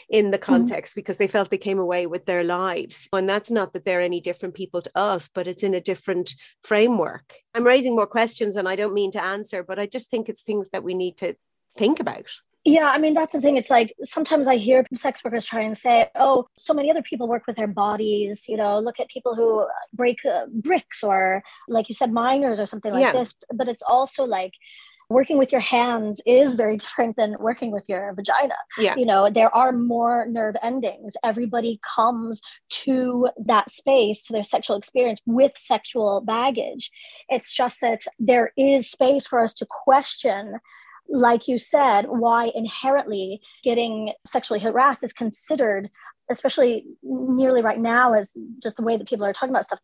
in the context because they felt they came away with their lives. And that's not that they're any different people to us, but it's in a different framework. I'm raising more questions and I don't mean to answer, but I just think it's things that we need to think about. Yeah, I mean, that's the thing. It's like, sometimes I hear sex workers try and say, oh, so many other people work with their bodies, you know, look at people who break bricks or, like you said, miners or something like this. But it's also like, working with your hands is very different than working with your vagina. Yeah. You know, there are more nerve endings. Everybody comes to that space, to their sexual experience with sexual baggage. It's just that there is space for us to question, like you said, why inherently getting sexually harassed is considered, especially nearly right now, is just the way that people are talking about stuff,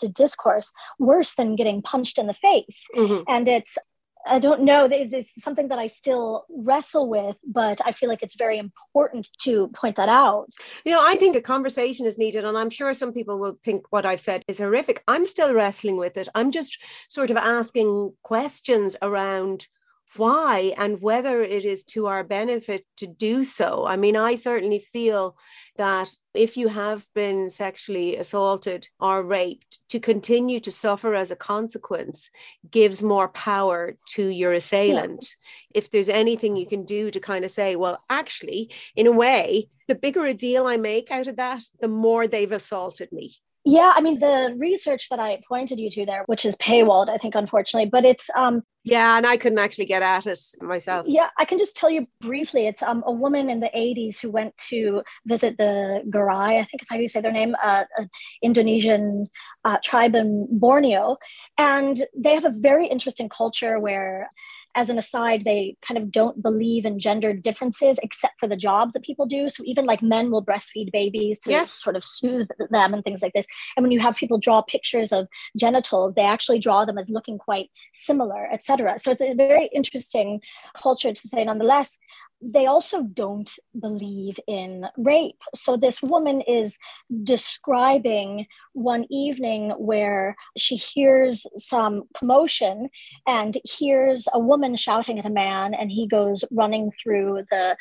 the discourse, worse than getting punched in the face. Mm-hmm. And it's, I don't know, it's something that I still wrestle with, but I feel like it's very important to point that out. You know, I think a conversation is needed, and I'm sure some people will think what I've said is horrific. I'm still wrestling with it. I'm just sort of asking questions around why and whether it is to our benefit to do so. I mean, I certainly feel that if you have been sexually assaulted or raped, to continue to suffer as a consequence gives more power to your assailant. Yeah. If there's anything you can do to kind of say, well, actually, in a way, the bigger a deal I make out of that, the more they've assaulted me. Yeah, I mean, the research that I pointed you to there, which is paywalled, I think, unfortunately, but it's... Yeah, and I couldn't actually get at it myself. Yeah, I can just tell you briefly, it's a woman in the 80s who went to visit the Gardaí, I think is how you say their name, an Indonesian tribe in Borneo. And they have a very interesting culture where, as an aside, they kind of don't believe in gender differences except for the job that people do. So even like men will breastfeed babies to sort of soothe them and things like this. And when you have people draw pictures of genitals, they actually draw them as looking quite similar, etc. So it's a very interesting culture to say nonetheless. They also don't believe in rape. So this woman is describing one evening where she hears some commotion and hears a woman shouting at a man, and he goes running through the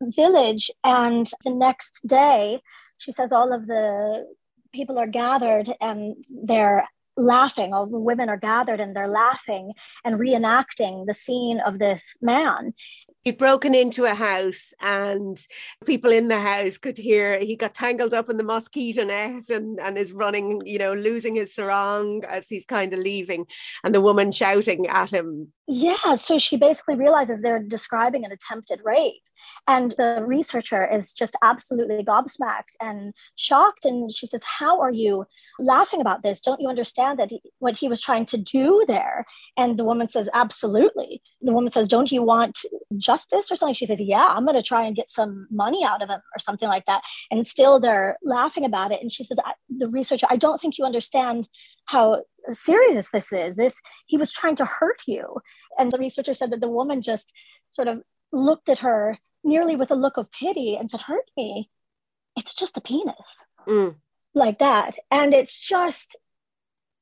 village. And the next day, she says all of the people are gathered and they're laughing, all the women are gathered and they're laughing and reenacting the scene of this man. He'd broken into a house and people in the house could hear he got tangled up in the mosquito net and is running, you know, losing his sarong as he's kind of leaving, and the woman shouting at him. Yeah, so she basically realizes they're describing an attempted rape. And the researcher is just absolutely gobsmacked and shocked. And she says, how are you laughing about this? Don't you understand that what he was trying to do there? And the woman says, absolutely. The woman says, don't you want justice or something? She says, yeah, I'm going to try and get some money out of him or something like that. And still they're laughing about it. And she says, the researcher, I don't think you understand how serious this is. He was trying to hurt you. And the researcher said that the woman just sort of looked at her nearly with a look of pity and said, hurt me? It's just a penis. Mm. Like that. And it's just,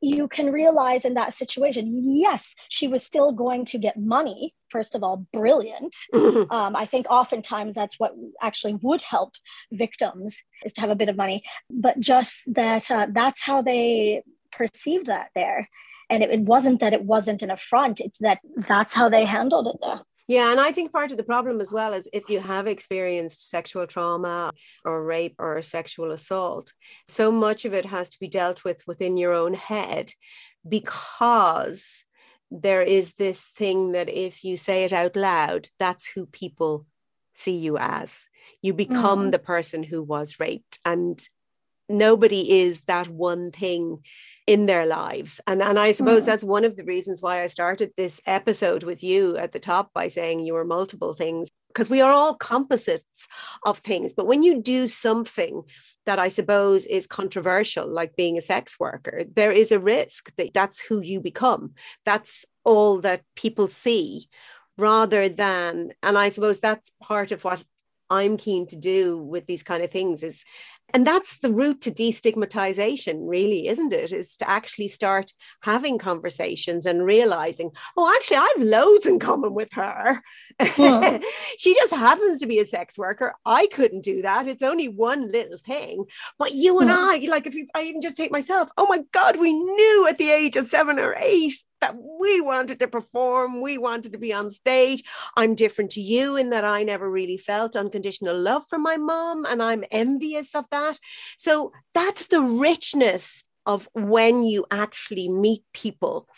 you can realize in that situation, yes, she was still going to get money. First of all, brilliant. Mm-hmm. I think oftentimes that's what actually would help victims, is to have a bit of money. But just that that's how they perceived that there. And it wasn't that it wasn't an affront. It's that that's how they handled it there. Yeah, and I think part of the problem as well is if you have experienced sexual trauma or rape or sexual assault, so much of it has to be dealt with within your own head, because there is this thing that if you say it out loud, that's who people see you as. You become the person who was raped, and nobody is that one thing in their lives. And I suppose that's one of the reasons why I started this episode with you at the top by saying you were multiple things, because we are all composites of things. But when you do something that I suppose is controversial, like being a sex worker, there is a risk that that's who you become. That's all that people see, rather than, and I suppose that's part of what I'm keen to do with these kind of things is, and that's the route to destigmatization, really, isn't it? Is to actually start having conversations and realizing, oh, actually, I have loads in common with her. Yeah. She just happens to be a sex worker. I couldn't do that. It's only one little thing. But you and I, like, if I even just take myself, oh my God, we knew at the age of 7 or 8 that we wanted to perform, we wanted to be on stage. I'm different to you in that I never really felt unconditional love from my mom, and I'm envious of that. So that's the richness of when you actually meet people.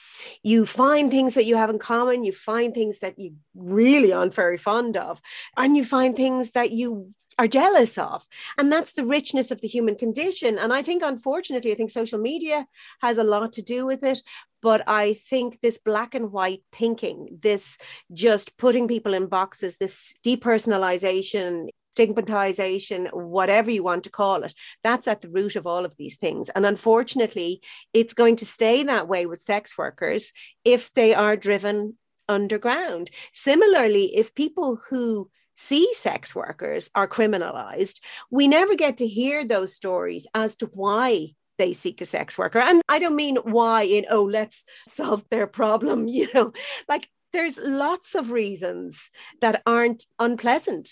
You find things that you have in common, you find things that you really aren't very fond of, and you find things that you are jealous of. And that's the richness of the human condition. And I think, unfortunately, I think social media has a lot to do with it. But I think this black and white thinking, this just putting people in boxes, this depersonalization, stigmatization, whatever you want to call it, that's at the root of all of these things. And unfortunately, it's going to stay that way with sex workers if they are driven underground. Similarly, if people who see sex workers are criminalized, we never get to hear those stories as to why they seek a sex worker. And I don't mean why in, oh, let's solve their problem, you know, like there's lots of reasons that aren't unpleasant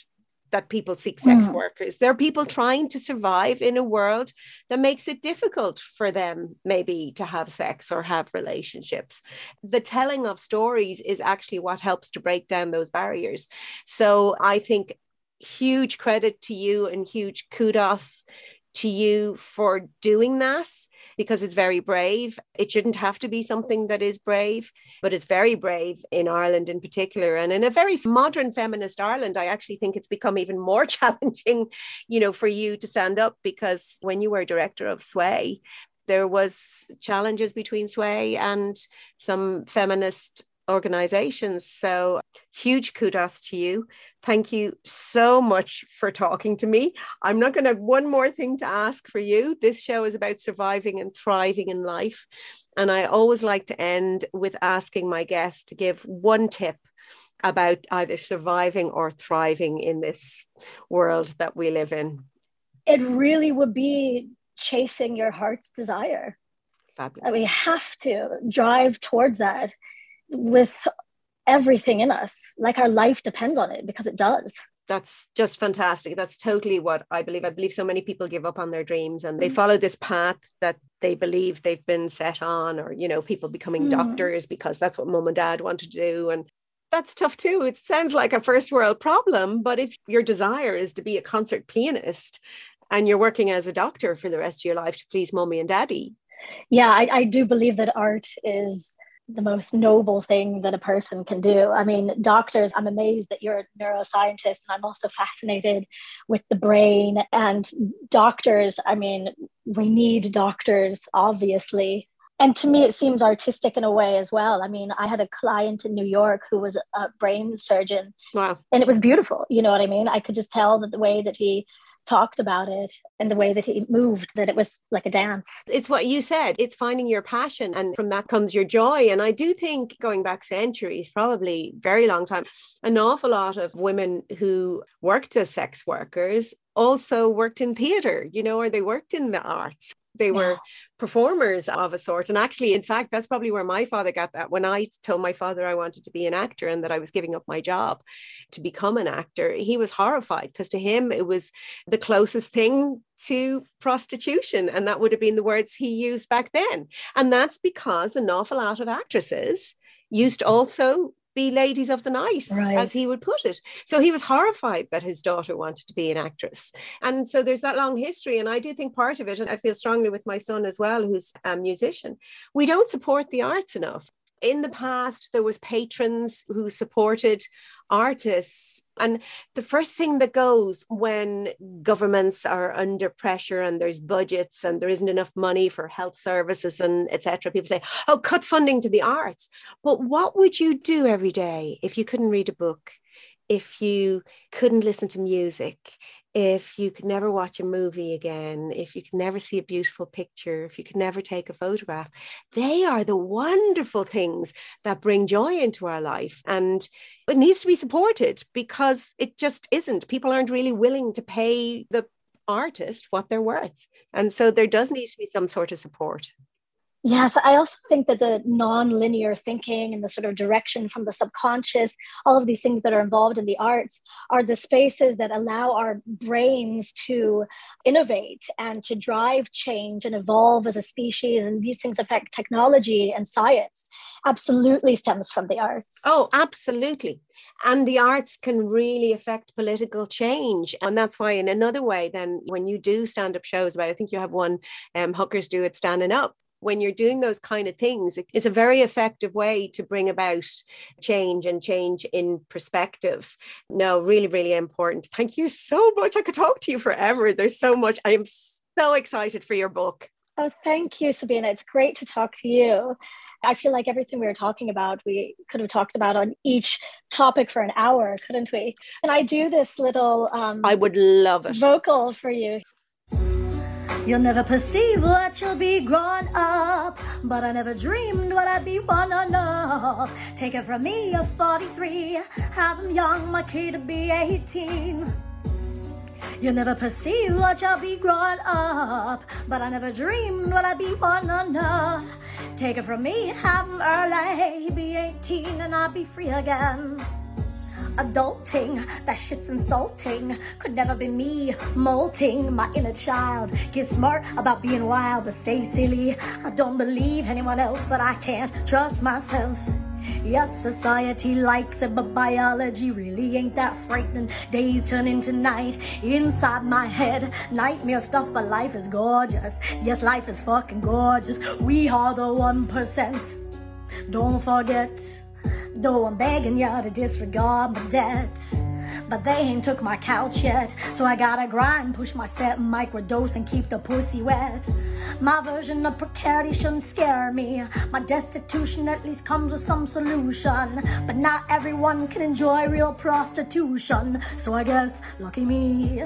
that people seek sex workers. There are people trying to survive in a world that makes it difficult for them maybe to have sex or have relationships. The telling of stories is actually what helps to break down those barriers. So I think huge credit to you and huge kudos to you for doing that, because it's very brave. It shouldn't have to be something that is brave, but it's very brave in Ireland in particular. And in a very modern feminist Ireland, I actually think it's become even more challenging, you know, for you to stand up, because when you were director of SWAY, there was challenges between SWAY and some feminist organizations. So huge kudos to you. Thank you so much for talking to me. I'm not going to have one more thing to ask for you. This show is about surviving and thriving in life. And I always like to end with asking my guests to give one tip about either surviving or thriving in this world that we live in. It really would be chasing your heart's desire. Fabulous. And we have to drive towards that with everything in us, like our life depends on it, because it does. That's just fantastic. That's totally what I believe. I believe so many people give up on their dreams and they follow this path that they believe they've been set on, or, you know, people becoming doctors because that's what mom and dad want to do. And that's tough too. It sounds like a first world problem, but if your desire is to be a concert pianist and you're working as a doctor for the rest of your life to please mommy and daddy. Yeah, I do believe that art is the most noble thing that a person can do. I mean, doctors, I'm amazed that you're a neuroscientist, and I'm also fascinated with the brain and doctors. I mean, we need doctors, obviously. And to me, it seems artistic in a way as well. I mean, I had a client in New York who was a brain surgeon. Wow. And it was beautiful. You know what I mean? I could just tell that the way that he talked about it and the way that he moved, that it was like a dance. It's what you said. It's finding your passion, and from that comes your joy. And I do think, going back centuries, probably very long time, an awful lot of women who worked as sex workers also worked in theater, you know, or they worked in the arts. They were performers of a sort. And actually, in fact, that's probably where my father got that. When I told my father I wanted to be an actor and that I was giving up my job to become an actor, he was horrified, because to him, it was the closest thing to prostitution. And that would have been the words he used back then. And that's because an awful lot of actresses used to also be ladies of the night, right, as he would put it. So he was horrified that his daughter wanted to be an actress. And so there's that long history. And I do think part of it, and I feel strongly with my son as well, who's a musician, we don't support the arts enough. In the past, there was patrons who supported artists. And the first thing that goes when governments are under pressure and there's budgets and there isn't enough money for health services and et cetera, people say, oh, cut funding to the arts. But what would you do every day if you couldn't read a book, if you couldn't listen to music, if you could never watch a movie again, if you could never see a beautiful picture, if you could never take a photograph, they are the wonderful things that bring joy into our life. And it needs to be supported because it just isn't. People aren't really willing to pay the artist what they're worth. And so there does need to be some sort of support. Yes, I also think that the non-linear thinking and the sort of direction from the subconscious, all of these things that are involved in the arts are the spaces that allow our brains to innovate and to drive change and evolve as a species. And these things affect technology and science. Absolutely stems from the arts. Oh, absolutely. And the arts can really affect political change. And that's why in another way, then when you do stand-up shows, I think you have one, Hookers Do It Standing Up. When you're doing those kind of things, it's a very effective way to bring about change and change in perspectives. No, really, really important. Thank you so much. I could talk to you forever. There's so much. I am so excited for your book. Oh, thank you, Sabina. It's great to talk to you. I feel like everything we were talking about, we could have talked about on each topic for an hour, couldn't we? And I do this little I would love it. Vocal for you. You'll never perceive what you'll be grown up, but I never dreamed what I'd be one enough. Take it from me, you're 43, have them young, my kid to be 18. You'll never perceive what you'll be grown up, but I never dreamed what I'd be one enough. Take it from me, have them early, be 18 and I'll be free again. Adulting, that shit's insulting. Could never be me, molting my inner child. Get smart about being wild, but stay silly. I don't believe anyone else, but I can't trust myself. Yes, society likes it, but biology really ain't that frightening. Days turn into night, inside my head. Nightmare stuff, but life is gorgeous. Yes, life is fucking gorgeous. We are the 1%. Don't forget. Though I'm begging y'all to disregard my debt, but they ain't took my couch yet, so I gotta grind, push my set, microdose, and keep the pussy wet. My version of precarity shouldn't scare me. My destitution at least comes with some solution, but not everyone can enjoy real prostitution, so I guess lucky me.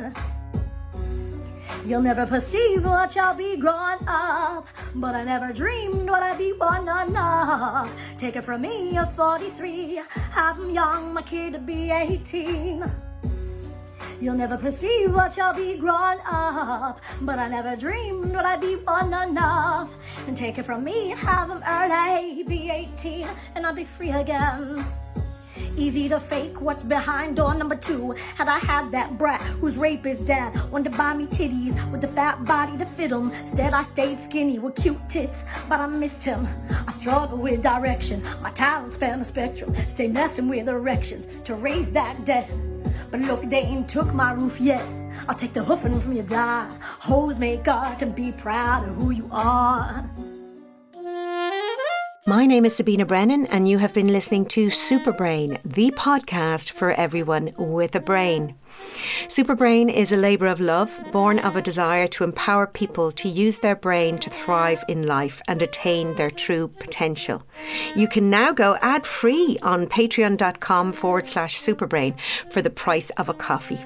You'll never perceive what y'all be grown up, but I never dreamed what I'd be one enough. Take it from me, you're 43, half young, my kid to be 18. You'll never perceive what y'all be grown up, but I never dreamed what I'd be one enough. And take it from me, have them early, be 18, and I'll be free again. Easy to fake what's behind door number 2. Had I had that brat whose rapist dad wanted to buy me titties with the fat body to fit him. Instead I stayed skinny with cute tits, but I missed him. I struggle with direction, my talents span the spectrum. Stay messing with erections to raise that debt. But look, they ain't took my roof yet. I'll take the hoofing from your dad. Hoes make art and be proud of who you are. My name is Sabina Brennan and you have been listening to Superbrain, the podcast for everyone with a brain. Superbrain is a labour of love, born of a desire to empower people to use their brain to thrive in life and attain their true potential. You can now go ad-free on patreon.com/Superbrain for the price of a coffee.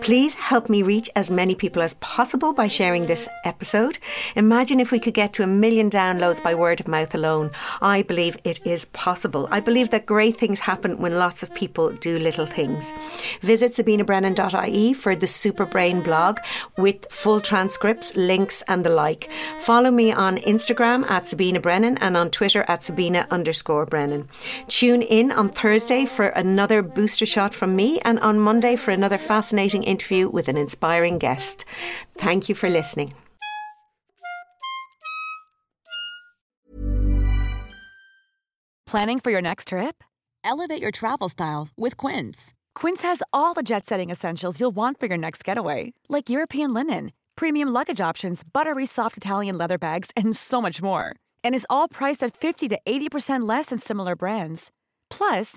Please help me reach as many people as possible by sharing this episode. Imagine if we could get to 1 million downloads by word of mouth alone. I believe it is possible. I believe that great things happen when lots of people do little things. Visit sabinabrennan.ie for the Superbrain blog with full transcripts, links and the like. Follow me on Instagram @SabinaBrennan and on Twitter @Sabina_Brennan. Tune in on Thursday for another booster shot from me and on Monday for another fascinating interview with an inspiring guest. Thank you for listening. Planning for your next trip? Elevate your travel style with Quince. Quince has all the jet-setting essentials you'll want for your next getaway, like European linen, premium luggage options, buttery soft Italian leather bags, and so much more. And is all priced at 50 to 80% less than similar brands. Plus,